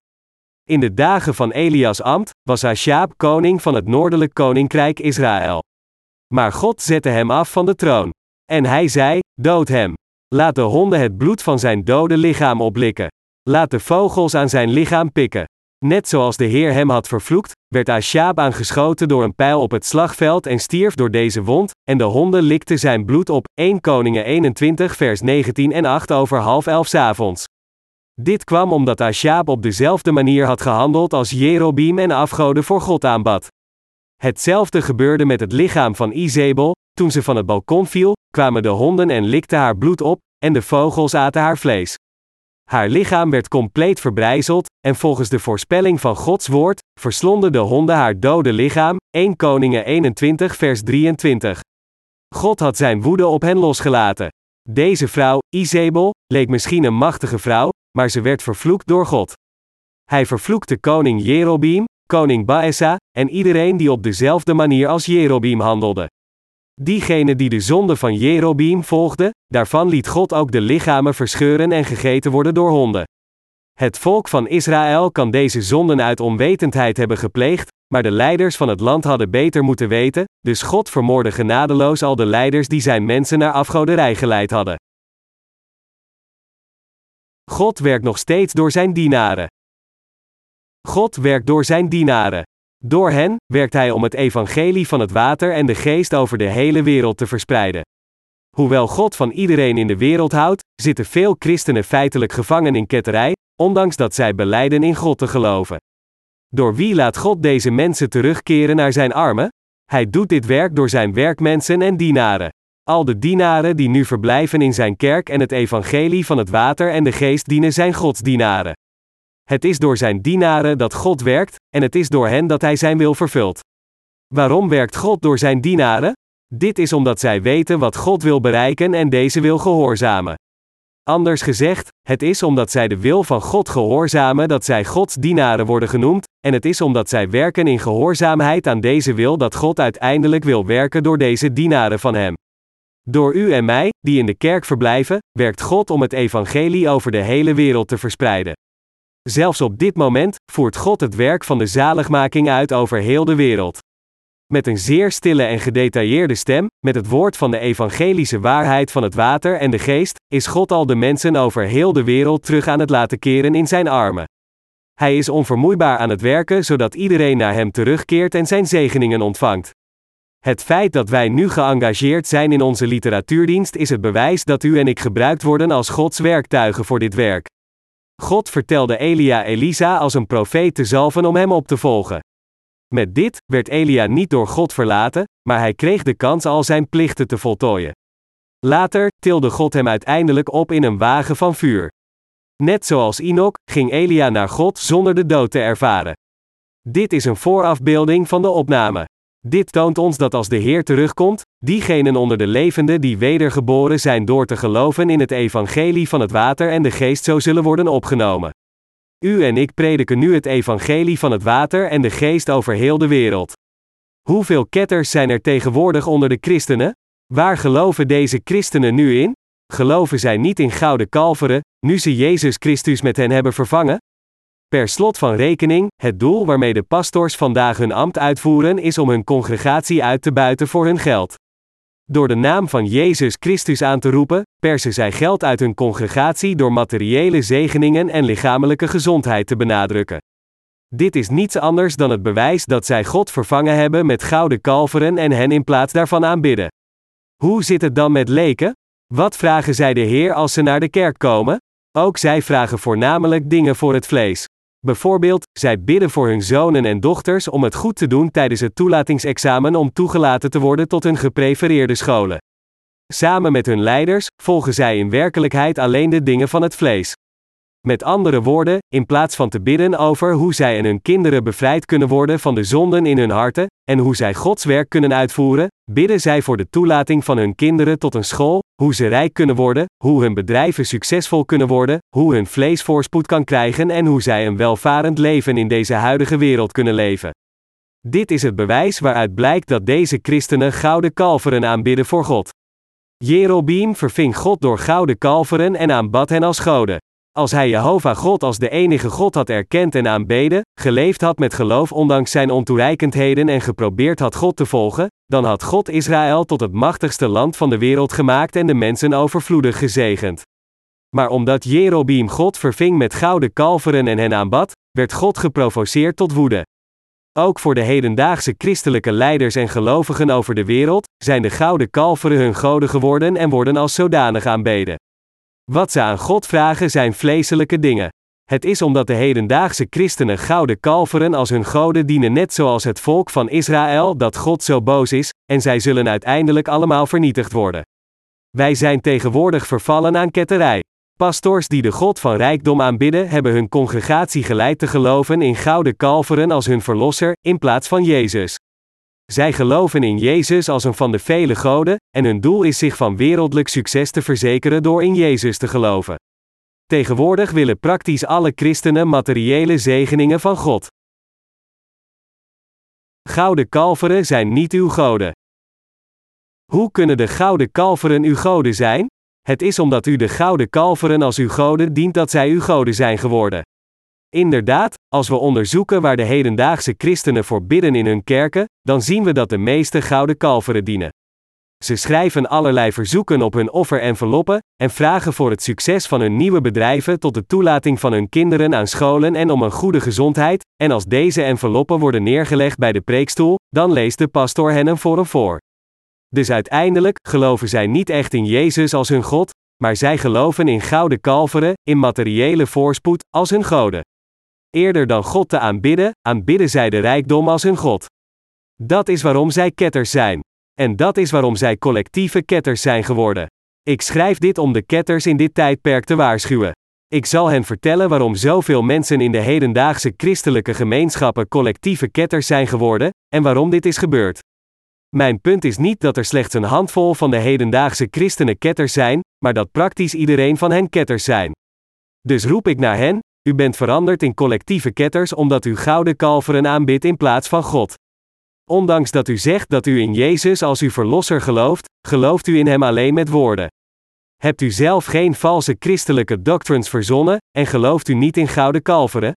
In de dagen van Elias' ambt, was Achab koning van het noordelijk koninkrijk Israël. Maar God zette hem af van de troon. En hij zei, dood hem. Laat de honden het bloed van zijn dode lichaam oplikken. Laat de vogels aan zijn lichaam pikken. Net zoals de Heer hem had vervloekt, werd Achab aangeschoten door een pijl op het slagveld en stierf door deze wond, en de honden likten zijn bloed op, Eerste Koningen eenentwintig vers negentien en acht over half elf 's avonds. Dit kwam omdat Achab op dezelfde manier had gehandeld als Jerobeam en afgoden voor God aanbad. Hetzelfde gebeurde met het lichaam van Izebel, toen ze van het balkon viel, kwamen de honden en likten haar bloed op, en de vogels aten haar vlees. Haar lichaam werd compleet verbrijzeld, en volgens de voorspelling van Gods woord, verslonden de honden haar dode lichaam, Eerste Koningen eenentwintig vers drieëntwintig. God had zijn woede op hen losgelaten. Deze vrouw, Izebel, leek misschien een machtige vrouw, maar ze werd vervloekt door God. Hij vervloekte koning Jerobeam, koning Baesa, en iedereen die op dezelfde manier als Jerobeam handelde. Diegenen die de zonde van Jerobeam volgden, daarvan liet God ook de lichamen verscheuren en gegeten worden door honden. Het volk van Israël kan deze zonden uit onwetendheid hebben gepleegd, maar de leiders van het land hadden beter moeten weten, dus God vermoordde genadeloos al de leiders die zijn mensen naar afgoderij geleid hadden. God werkt nog steeds door zijn dienaren. God werkt door zijn dienaren. Door hen werkt hij om het evangelie van het water en de geest over de hele wereld te verspreiden. Hoewel God van iedereen in de wereld houdt, zitten veel christenen feitelijk gevangen in ketterij, ondanks dat zij belijden in God te geloven. Door wie laat God deze mensen terugkeren naar zijn armen? Hij doet dit werk door zijn werkmensen en dienaren. Al de dienaren die nu verblijven in zijn kerk en het evangelie van het water en de geest dienen zijn godsdienaren. Het is door zijn dienaren dat God werkt, en het is door hen dat hij zijn wil vervult. Waarom werkt God door zijn dienaren? Dit is omdat zij weten wat God wil bereiken en deze wil gehoorzamen. Anders gezegd, het is omdat zij de wil van God gehoorzamen dat zij Gods dienaren worden genoemd, en het is omdat zij werken in gehoorzaamheid aan deze wil dat God uiteindelijk wil werken door deze dienaren van hem. Door u en mij, die in de kerk verblijven, werkt God om het evangelie over de hele wereld te verspreiden. Zelfs op dit moment voert God het werk van de zaligmaking uit over heel de wereld. Met een zeer stille en gedetailleerde stem, met het woord van de evangelische waarheid van het water en de geest, is God al de mensen over heel de wereld terug aan het laten keren in zijn armen. Hij is onvermoeibaar aan het werken zodat iedereen naar hem terugkeert en zijn zegeningen ontvangt. Het feit dat wij nu geëngageerd zijn in onze literatuurdienst is het bewijs dat u en ik gebruikt worden als Gods werktuigen voor dit werk. God vertelde Elia Elisa als een profeet te zalven om hem op te volgen. Met dit werd Elia niet door God verlaten, maar hij kreeg de kans al zijn plichten te voltooien. Later tilde God hem uiteindelijk op in een wagen van vuur. Net zoals Enoch ging Elia naar God zonder de dood te ervaren. Dit is een voorafbeelding van de opname. Dit toont ons dat als de Heer terugkomt, diegenen onder de levenden die wedergeboren zijn door te geloven in het evangelie van het water en de geest zo zullen worden opgenomen. U en ik prediken nu het evangelie van het water en de geest over heel de wereld. Hoeveel ketters zijn er tegenwoordig onder de christenen? Waar geloven deze christenen nu in? Geloven zij niet in gouden kalveren, nu ze Jezus Christus met hen hebben vervangen? Per slot van rekening, het doel waarmee de pastors vandaag hun ambt uitvoeren is om hun congregatie uit te buiten voor hun geld. Door de naam van Jezus Christus aan te roepen, persen zij geld uit hun congregatie door materiële zegeningen en lichamelijke gezondheid te benadrukken. Dit is niets anders dan het bewijs dat zij God vervangen hebben met gouden kalveren en hen in plaats daarvan aanbidden. Hoe zit het dan met leken? Wat vragen zij de Heer als ze naar de kerk komen? Ook zij vragen voornamelijk dingen voor het vlees. Bijvoorbeeld, zij bidden voor hun zonen en dochters om het goed te doen tijdens het toelatingsexamen om toegelaten te worden tot hun geprefereerde scholen. Samen met hun leiders volgen zij in werkelijkheid alleen de dingen van het vlees. Met andere woorden, in plaats van te bidden over hoe zij en hun kinderen bevrijd kunnen worden van de zonden in hun harten, en hoe zij Gods werk kunnen uitvoeren, bidden zij voor de toelating van hun kinderen tot een school, hoe ze rijk kunnen worden, hoe hun bedrijven succesvol kunnen worden, hoe hun vlees voorspoed kan krijgen en hoe zij een welvarend leven in deze huidige wereld kunnen leven. Dit is het bewijs waaruit blijkt dat deze christenen gouden kalveren aanbidden voor God. Jerobeam verving God door gouden kalveren en aanbad hen als goden. Als hij Jehovah God als de enige God had erkend en aanbeden, geleefd had met geloof ondanks zijn ontoereikendheden en geprobeerd had God te volgen, dan had God Israël tot het machtigste land van de wereld gemaakt en de mensen overvloedig gezegend. Maar omdat Jerobeam God verving met gouden kalveren en hen aanbad, werd God geprovoceerd tot woede. Ook voor de hedendaagse christelijke leiders en gelovigen over de wereld, zijn de gouden kalveren hun goden geworden en worden als zodanig aanbeden. Wat ze aan God vragen zijn vleeselijke dingen. Het is omdat de hedendaagse christenen gouden kalveren als hun goden dienen, net zoals het volk van Israël, dat God zo boos is, en zij zullen uiteindelijk allemaal vernietigd worden. Wij zijn tegenwoordig vervallen aan ketterij. Pastors die de God van rijkdom aanbidden, hebben hun congregatie geleid te geloven in gouden kalveren als hun verlosser, in plaats van Jezus. Zij geloven in Jezus als een van de vele goden, en hun doel is zich van wereldlijk succes te verzekeren door in Jezus te geloven. Tegenwoordig willen praktisch alle christenen materiële zegeningen van God. Gouden kalveren zijn niet uw goden. Hoe kunnen de gouden kalveren uw goden zijn? Het is omdat u de gouden kalveren als uw goden dient dat zij uw goden zijn geworden. Inderdaad, als we onderzoeken waar de hedendaagse christenen voor bidden in hun kerken, dan zien we dat de meeste gouden kalveren dienen. Ze schrijven allerlei verzoeken op hun offerenveloppen, en vragen voor het succes van hun nieuwe bedrijven tot de toelating van hun kinderen aan scholen en om een goede gezondheid, en als deze enveloppen worden neergelegd bij de preekstoel, dan leest de pastoor hen een voor een voor. Dus uiteindelijk geloven zij niet echt in Jezus als hun God, maar zij geloven in gouden kalveren, in materiële voorspoed, als hun goden. Eerder dan God te aanbidden, aanbidden zij de rijkdom als hun God. Dat is waarom zij ketters zijn. En dat is waarom zij collectieve ketters zijn geworden. Ik schrijf dit om de ketters in dit tijdperk te waarschuwen. Ik zal hen vertellen waarom zoveel mensen in de hedendaagse christelijke gemeenschappen collectieve ketters zijn geworden, en waarom dit is gebeurd. Mijn punt is niet dat er slechts een handvol van de hedendaagse christenen ketters zijn, maar dat praktisch iedereen van hen ketters zijn. Dus roep ik naar hen, u bent veranderd in collectieve ketters omdat u gouden kalveren aanbidt in plaats van God. Ondanks dat u zegt dat u in Jezus als uw verlosser gelooft, gelooft u in hem alleen met woorden. Hebt u zelf geen valse christelijke doctrines verzonnen, en gelooft u niet in gouden kalveren?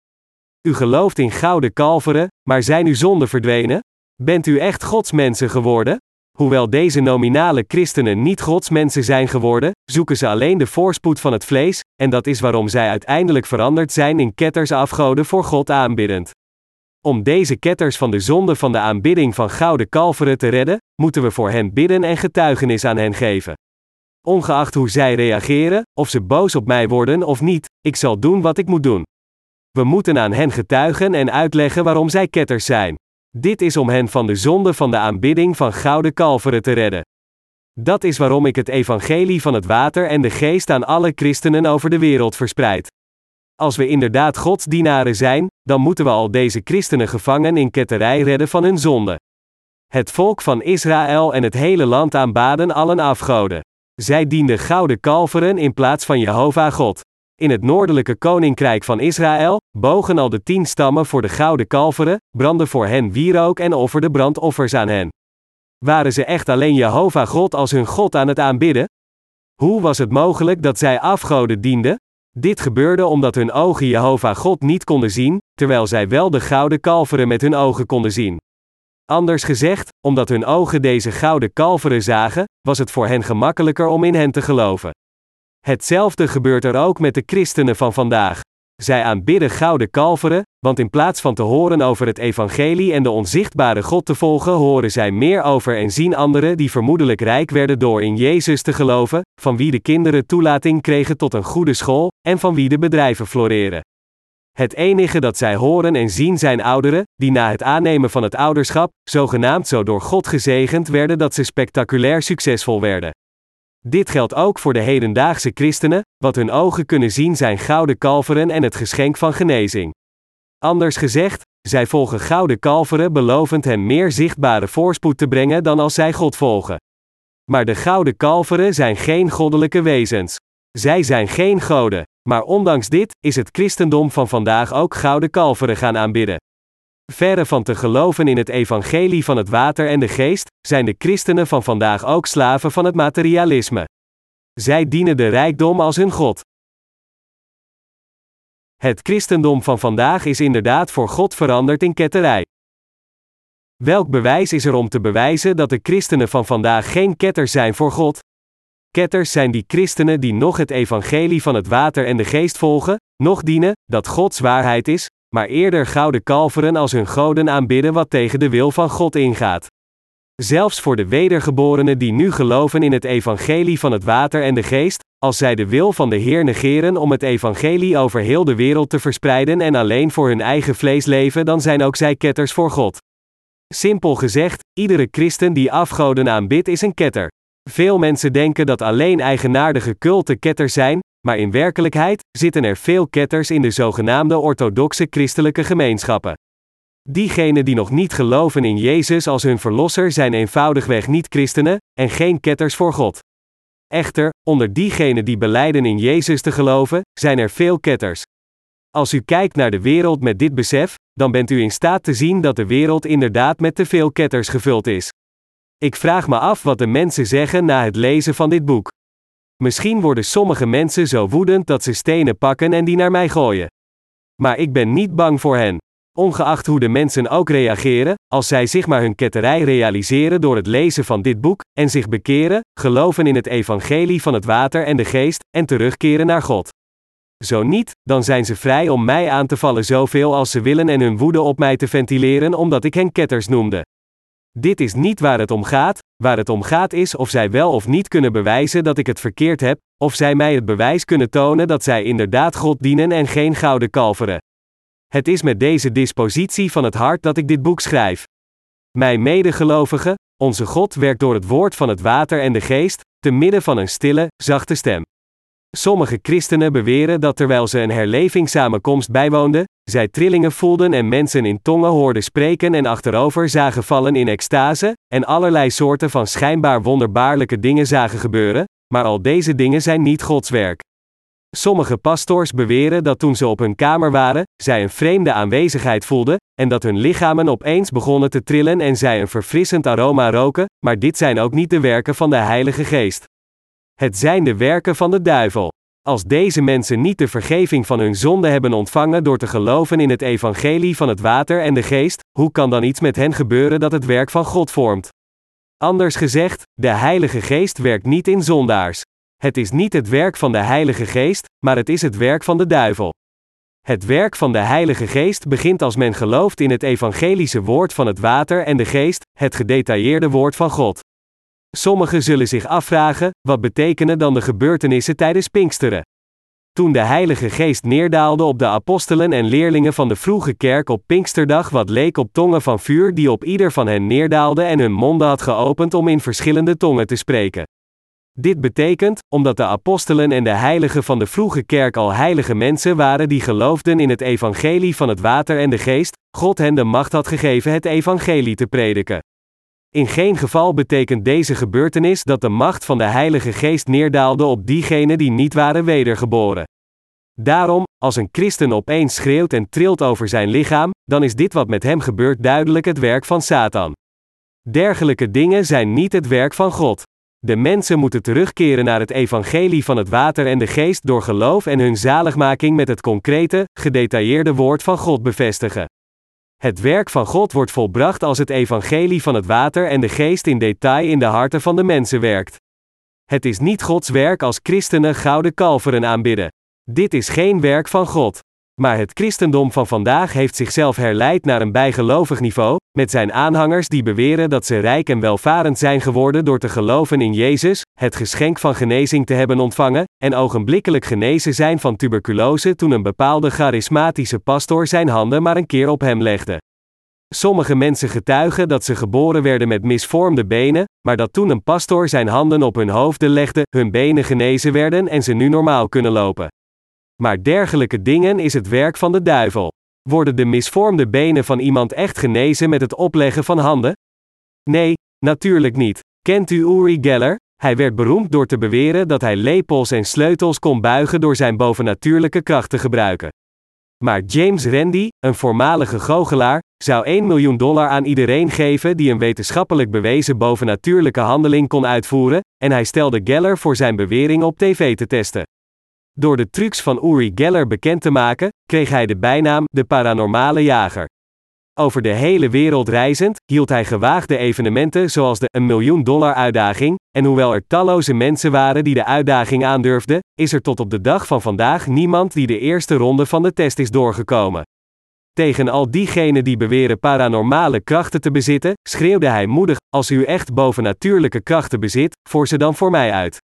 U gelooft in gouden kalveren, maar zijn uw zonden verdwenen? Bent u echt godsmensen geworden? Hoewel deze nominale christenen niet godsmensen zijn geworden, zoeken ze alleen de voorspoed van het vlees, en dat is waarom zij uiteindelijk veranderd zijn in ketters afgoden voor God aanbiddend. Om deze ketters van de zonde van de aanbidding van gouden kalveren te redden, moeten we voor hen bidden en getuigenis aan hen geven. Ongeacht hoe zij reageren, of ze boos op mij worden of niet, ik zal doen wat ik moet doen. We moeten aan hen getuigen en uitleggen waarom zij ketters zijn. Dit is om hen van de zonde van de aanbidding van gouden kalveren te redden. Dat is waarom ik het evangelie van het water en de geest aan alle christenen over de wereld verspreid. Als we inderdaad Gods dienaren zijn, dan moeten we al deze christenen gevangen in ketterij redden van hun zonde. Het volk van Israël en het hele land aanbaden allen afgoden. Zij dienden gouden kalveren in plaats van Jehovah God. In het noordelijke koninkrijk van Israël bogen al de tien stammen voor de gouden kalveren, brandden voor hen wierook en offerden brandoffers aan hen. Waren ze echt alleen Jehovah God als hun God aan het aanbidden? Hoe was het mogelijk dat zij afgoden dienden? Dit gebeurde omdat hun ogen Jehovah God niet konden zien, terwijl zij wel de gouden kalveren met hun ogen konden zien. Anders gezegd, omdat hun ogen deze gouden kalveren zagen, was het voor hen gemakkelijker om in hen te geloven. Hetzelfde gebeurt er ook met de christenen van vandaag. Zij aanbidden gouden kalveren, want in plaats van te horen over het evangelie en de onzichtbare God te volgen, horen zij meer over en zien anderen die vermoedelijk rijk werden door in Jezus te geloven, van wie de kinderen toelating kregen tot een goede school, en van wie de bedrijven floreren. Het enige dat zij horen en zien zijn ouderen, die na het aannemen van het ouderschap, zogenaamd zo door God gezegend werden dat ze spectaculair succesvol werden. Dit geldt ook voor de hedendaagse christenen, wat hun ogen kunnen zien zijn gouden kalveren en het geschenk van genezing. Anders gezegd, zij volgen gouden kalveren belovend hen meer zichtbare voorspoed te brengen dan als zij God volgen. Maar de gouden kalveren zijn geen goddelijke wezens. Zij zijn geen goden, maar ondanks dit, is het christendom van vandaag ook gouden kalveren gaan aanbidden. Verre van te geloven in het evangelie van het water en de geest, zijn de christenen van vandaag ook slaven van het materialisme. Zij dienen de rijkdom als hun God. Het christendom van vandaag is inderdaad voor God veranderd in ketterij. Welk bewijs is er om te bewijzen dat de christenen van vandaag geen ketters zijn voor God? Ketters zijn die christenen die nog het evangelie van het water en de geest volgen, nog dienen, dat Gods waarheid is, maar eerder gouden kalveren als hun goden aanbidden wat tegen de wil van God ingaat. Zelfs voor de wedergeborenen die nu geloven in het evangelie van het water en de geest, als zij de wil van de Heer negeren om het evangelie over heel de wereld te verspreiden en alleen voor hun eigen vlees leven, dan zijn ook zij ketters voor God. Simpel gezegd, iedere christen die afgoden aanbidt is een ketter. Veel mensen denken dat alleen eigenaardige culten ketters zijn, maar in werkelijkheid zitten er veel ketters in de zogenaamde orthodoxe christelijke gemeenschappen. Diegenen die nog niet geloven in Jezus als hun verlosser zijn eenvoudigweg niet christenen, en geen ketters voor God. Echter, onder diegenen die belijden in Jezus te geloven, zijn er veel ketters. Als u kijkt naar de wereld met dit besef, dan bent u in staat te zien dat de wereld inderdaad met te veel ketters gevuld is. Ik vraag me af wat de mensen zeggen na het lezen van dit boek. Misschien worden sommige mensen zo woedend dat ze stenen pakken en die naar mij gooien. Maar ik ben niet bang voor hen. Ongeacht hoe de mensen ook reageren, als zij zich maar hun ketterij realiseren door het lezen van dit boek, en zich bekeren, geloven in het evangelie van het water en de geest, en terugkeren naar God. Zo niet, dan zijn ze vrij om mij aan te vallen zoveel als ze willen en hun woede op mij te ventileren omdat ik hen ketters noemde. Dit is niet waar het om gaat, waar het om gaat is of zij wel of niet kunnen bewijzen dat ik het verkeerd heb, of zij mij het bewijs kunnen tonen dat zij inderdaad God dienen en geen gouden kalveren. Het is met deze dispositie van het hart dat ik dit boek schrijf. Mijn medegelovigen, onze God werkt door het woord van het water en de geest, te midden van een stille, zachte stem. Sommige christenen beweren dat terwijl ze een herlevingssamenkomst bijwoonden, zij trillingen voelden en mensen in tongen hoorden spreken en achterover zagen vallen in extase, en allerlei soorten van schijnbaar wonderbaarlijke dingen zagen gebeuren, maar al deze dingen zijn niet Gods werk. Sommige pastoors beweren dat toen ze op hun kamer waren, zij een vreemde aanwezigheid voelden, en dat hun lichamen opeens begonnen te trillen en zij een verfrissend aroma roken, maar dit zijn ook niet de werken van de Heilige Geest. Het zijn de werken van de duivel. Als deze mensen niet de vergeving van hun zonde hebben ontvangen door te geloven in het evangelie van het water en de geest, hoe kan dan iets met hen gebeuren dat het werk van God vormt? Anders gezegd, de Heilige Geest werkt niet in zondaars. Het is niet het werk van de Heilige Geest, maar het is het werk van de duivel. Het werk van de Heilige Geest begint als men gelooft in het evangelische woord van het water en de geest, het gedetailleerde woord van God. Sommigen zullen zich afvragen, wat betekenen dan de gebeurtenissen tijdens Pinksteren? Toen de Heilige Geest neerdaalde op de apostelen en leerlingen van de vroege kerk op Pinksterdag wat leek op tongen van vuur die op ieder van hen neerdaalden en hun monden had geopend om in verschillende tongen te spreken. Dit betekent, omdat de apostelen en de heiligen van de vroege kerk al heilige mensen waren die geloofden in het evangelie van het water en de geest, God hen de macht had gegeven het evangelie te prediken. In geen geval betekent deze gebeurtenis dat de macht van de Heilige Geest neerdaalde op diegenen die niet waren wedergeboren. Daarom, als een christen opeens schreeuwt en trilt over zijn lichaam, dan is dit wat met hem gebeurt duidelijk het werk van Satan. Dergelijke dingen zijn niet het werk van God. De mensen moeten terugkeren naar het evangelie van het water en de geest door geloof en hun zaligmaking met het concrete, gedetailleerde woord van God bevestigen. Het werk van God wordt volbracht als het evangelie van het water en de geest in detail in de harten van de mensen werkt. Het is niet Gods werk als christenen gouden kalveren aanbidden. Dit is geen werk van God. Maar het christendom van vandaag heeft zichzelf herleid naar een bijgelovig niveau, met zijn aanhangers die beweren dat ze rijk en welvarend zijn geworden door te geloven in Jezus, het geschenk van genezing te hebben ontvangen, en ogenblikkelijk genezen zijn van tuberculose toen een bepaalde charismatische pastoor zijn handen maar een keer op hem legde. Sommige mensen getuigen dat ze geboren werden met misvormde benen, maar dat toen een pastoor zijn handen op hun hoofden legde, hun benen genezen werden en ze nu normaal kunnen lopen. Maar dergelijke dingen is het werk van de duivel. Worden de misvormde benen van iemand echt genezen met het opleggen van handen? Nee, natuurlijk niet. Kent u Uri Geller? Hij werd beroemd door te beweren dat hij lepels en sleutels kon buigen door zijn bovennatuurlijke kracht te gebruiken. Maar James Randi, een voormalige goochelaar, zou één miljoen dollar aan iedereen geven die een wetenschappelijk bewezen bovennatuurlijke handeling kon uitvoeren, en hij stelde Geller voor zijn bewering op tv te testen. Door de trucs van Uri Geller bekend te maken, kreeg hij de bijnaam de paranormale jager. Over de hele wereld reizend, hield hij gewaagde evenementen zoals de een miljoen dollar uitdaging, en hoewel er talloze mensen waren die de uitdaging aandurfden, is er tot op de dag van vandaag niemand die de eerste ronde van de test is doorgekomen. Tegen al diegenen die beweren paranormale krachten te bezitten, schreeuwde hij moedig, als u echt bovennatuurlijke krachten bezit, voer ze dan voor mij uit.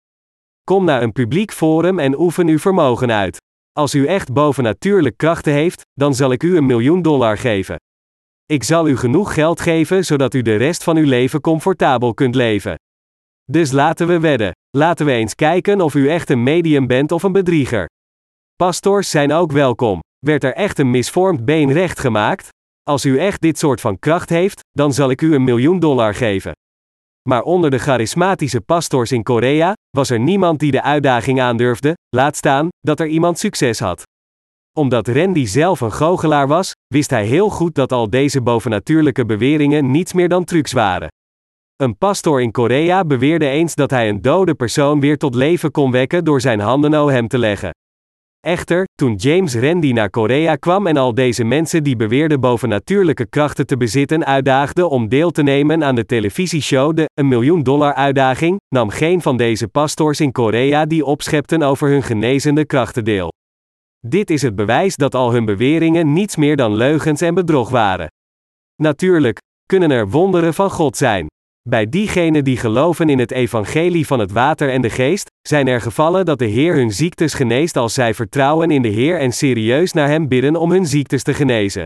Kom naar een publiek forum en oefen uw vermogen uit. Als u echt bovennatuurlijke krachten heeft, dan zal ik u een miljoen dollar geven. Ik zal u genoeg geld geven zodat u de rest van uw leven comfortabel kunt leven. Dus laten we wedden. Laten we eens kijken of u echt een medium bent of een bedrieger. Pastors zijn ook welkom. Werd er echt een misvormd been recht gemaakt? Als u echt dit soort van kracht heeft, dan zal ik u een miljoen dollar geven. Maar onder de charismatische pastors in Korea, was er niemand die de uitdaging aandurfde, laat staan, dat er iemand succes had. Omdat Randy zelf een goochelaar was, wist hij heel goed dat al deze bovennatuurlijke beweringen niets meer dan trucs waren. Een pastoor in Korea beweerde eens dat hij een dode persoon weer tot leven kon wekken door zijn handen op hem te leggen. Echter, toen James Randi naar Korea kwam en al deze mensen die beweerden bovennatuurlijke krachten te bezitten uitdaagden om deel te nemen aan de televisieshow de een miljoen dollar uitdaging, nam geen van deze pastoors in Korea die opschepten over hun genezende krachten deel. Dit is het bewijs dat al hun beweringen niets meer dan leugens en bedrog waren. Natuurlijk, kunnen er wonderen van God zijn. Bij diegenen die geloven in het evangelie van het water en de geest, zijn er gevallen dat de Heer hun ziektes geneest als zij vertrouwen in de Heer en serieus naar Hem bidden om hun ziektes te genezen.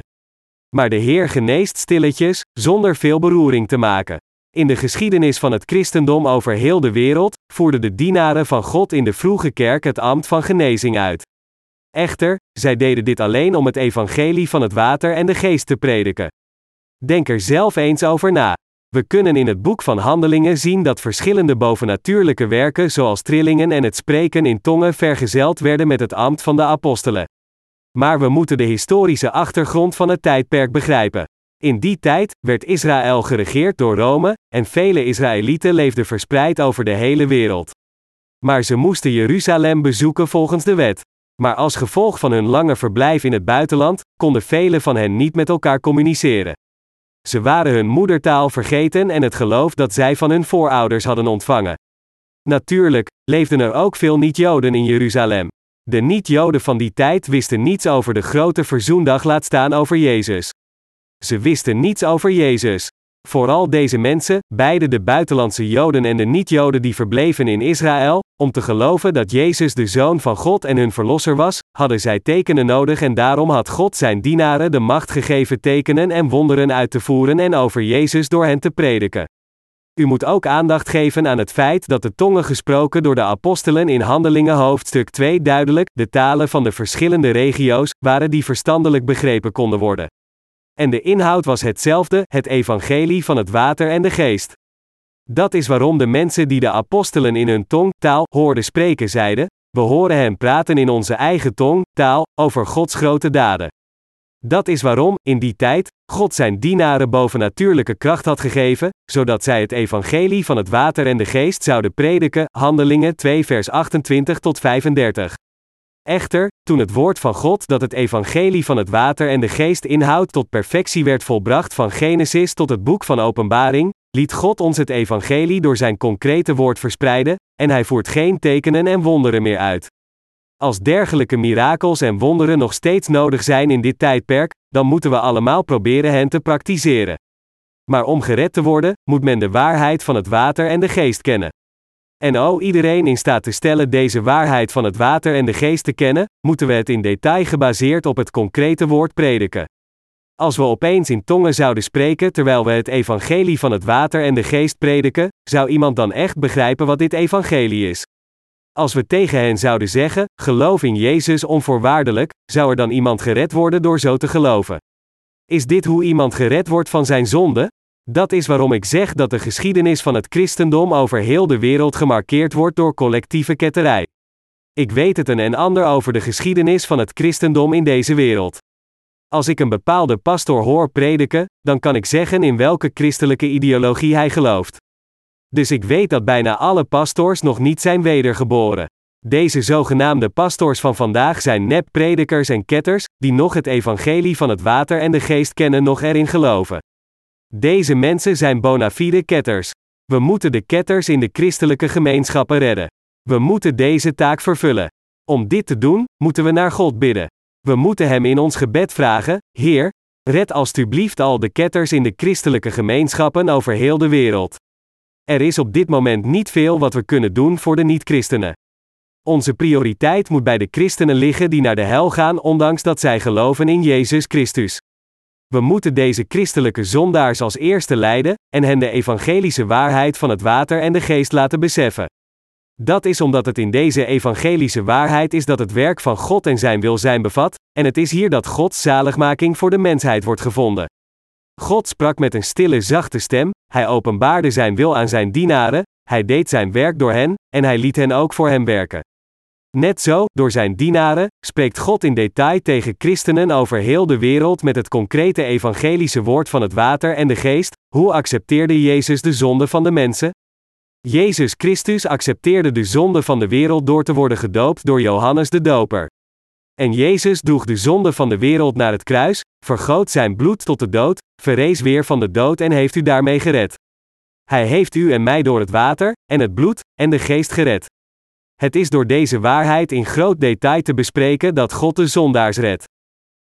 Maar de Heer geneest stilletjes, zonder veel beroering te maken. In de geschiedenis van het christendom over heel de wereld, voerden de dienaren van God in de vroege kerk het ambt van genezing uit. Echter, zij deden dit alleen om het evangelie van het water en de geest te prediken. Denk er zelf eens over na. We kunnen in het boek van Handelingen zien dat verschillende bovennatuurlijke werken zoals trillingen en het spreken in tongen vergezeld werden met het ambt van de apostelen. Maar we moeten de historische achtergrond van het tijdperk begrijpen. In die tijd werd Israël geregeerd door Rome, en vele Israëlieten leefden verspreid over de hele wereld. Maar ze moesten Jeruzalem bezoeken volgens de wet. Maar als gevolg van hun lange verblijf in het buitenland, konden velen van hen niet met elkaar communiceren. Ze waren hun moedertaal vergeten en het geloof dat zij van hun voorouders hadden ontvangen. Natuurlijk, leefden er ook veel niet-Joden in Jeruzalem. De niet-Joden van die tijd wisten niets over de grote verzoendag laat staan over Jezus. Ze wisten niets over Jezus. Vooral deze mensen, beide de buitenlandse Joden en de niet-Joden die verbleven in Israël, om te geloven dat Jezus de Zoon van God en hun Verlosser was, hadden zij tekenen nodig en daarom had God zijn dienaren de macht gegeven tekenen en wonderen uit te voeren en over Jezus door hen te prediken. U moet ook aandacht geven aan het feit dat de tongen gesproken door de apostelen in Handelingen hoofdstuk twee duidelijk, de talen van de verschillende regio's, waren die verstandelijk begrepen konden worden. En de inhoud was hetzelfde, het evangelie van het water en de geest. Dat is waarom de mensen die de apostelen in hun tongtaal hoorden spreken zeiden, we horen hen praten in onze eigen tongtaal, over Gods grote daden. Dat is waarom, in die tijd, God zijn dienaren bovennatuurlijke kracht had gegeven, zodat zij het evangelie van het water en de geest zouden prediken, Handelingen twee vers achtentwintig tot vijfendertig. Echter, toen het woord van God dat het evangelie van het water en de geest inhoudt tot perfectie werd volbracht van Genesis tot het boek van Openbaring, liet God ons het evangelie door zijn concrete woord verspreiden, en hij voert geen tekenen en wonderen meer uit. Als dergelijke mirakels en wonderen nog steeds nodig zijn in dit tijdperk, dan moeten we allemaal proberen hen te praktiseren. Maar om gered te worden, moet men de waarheid van het water en de geest kennen. En o iedereen in staat te stellen deze waarheid van het water en de geest te kennen, moeten we het in detail gebaseerd op het concrete woord prediken. Als we opeens in tongen zouden spreken terwijl we het evangelie van het water en de geest prediken, zou iemand dan echt begrijpen wat dit evangelie is? Als we tegen hen zouden zeggen, geloof in Jezus onvoorwaardelijk, zou er dan iemand gered worden door zo te geloven? Is dit hoe iemand gered wordt van zijn zonde? Dat is waarom ik zeg dat de geschiedenis van het christendom over heel de wereld gemarkeerd wordt door collectieve ketterij. Ik weet het een en ander over de geschiedenis van het christendom in deze wereld. Als ik een bepaalde pastoor hoor prediken, dan kan ik zeggen in welke christelijke ideologie hij gelooft. Dus ik weet dat bijna alle pastoors nog niet zijn wedergeboren. Deze zogenaamde pastoors van vandaag zijn nep-predikers en ketters, die nog het evangelie van het water en de geest kennen nog erin geloven. Deze mensen zijn bona fide ketters. We moeten de ketters in de christelijke gemeenschappen redden. We moeten deze taak vervullen. Om dit te doen, moeten we naar God bidden. We moeten Hem in ons gebed vragen, Heer, red alstublieft al de ketters in de christelijke gemeenschappen over heel de wereld. Er is op dit moment niet veel wat we kunnen doen voor de niet-christenen. Onze prioriteit moet bij de christenen liggen die naar de hel gaan ondanks dat zij geloven in Jezus Christus. We moeten deze christelijke zondaars als eerste leiden, en hen de evangelische waarheid van het water en de geest laten beseffen. Dat is omdat het in deze evangelische waarheid is dat het werk van God en zijn wil zijn bevat, en het is hier dat Gods zaligmaking voor de mensheid wordt gevonden. God sprak met een stille, zachte stem, hij openbaarde zijn wil aan zijn dienaren, hij deed zijn werk door hen, en hij liet hen ook voor hem werken. Net zo, door zijn dienaren, spreekt God in detail tegen christenen over heel de wereld met het concrete evangelische woord van het water en de geest. Hoe accepteerde Jezus de zonde van de mensen? Jezus Christus accepteerde de zonde van de wereld door te worden gedoopt door Johannes de Doper. En Jezus droeg de zonde van de wereld naar het kruis, vergoot zijn bloed tot de dood, verrees weer van de dood en heeft u daarmee gered. Hij heeft u en mij door het water, en het bloed, en de geest gered. Het is door deze waarheid in groot detail te bespreken dat God de zondaars redt.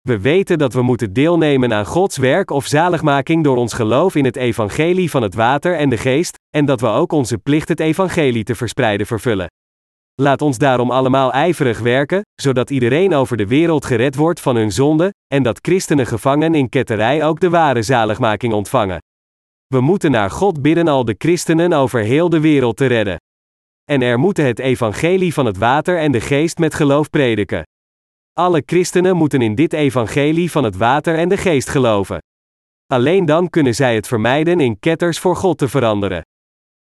We weten dat we moeten deelnemen aan Gods werk of zaligmaking door ons geloof in het evangelie van het water en de geest, en dat we ook onze plicht het evangelie te verspreiden vervullen. Laat ons daarom allemaal ijverig werken, zodat iedereen over de wereld gered wordt van hun zonde, en dat christenen gevangen in ketterij ook de ware zaligmaking ontvangen. We moeten naar God bidden al de christenen over heel de wereld te redden. En er moeten het evangelie van het water en de geest met geloof prediken. Alle christenen moeten in dit evangelie van het water en de geest geloven. Alleen dan kunnen zij het vermijden in ketters voor God te veranderen.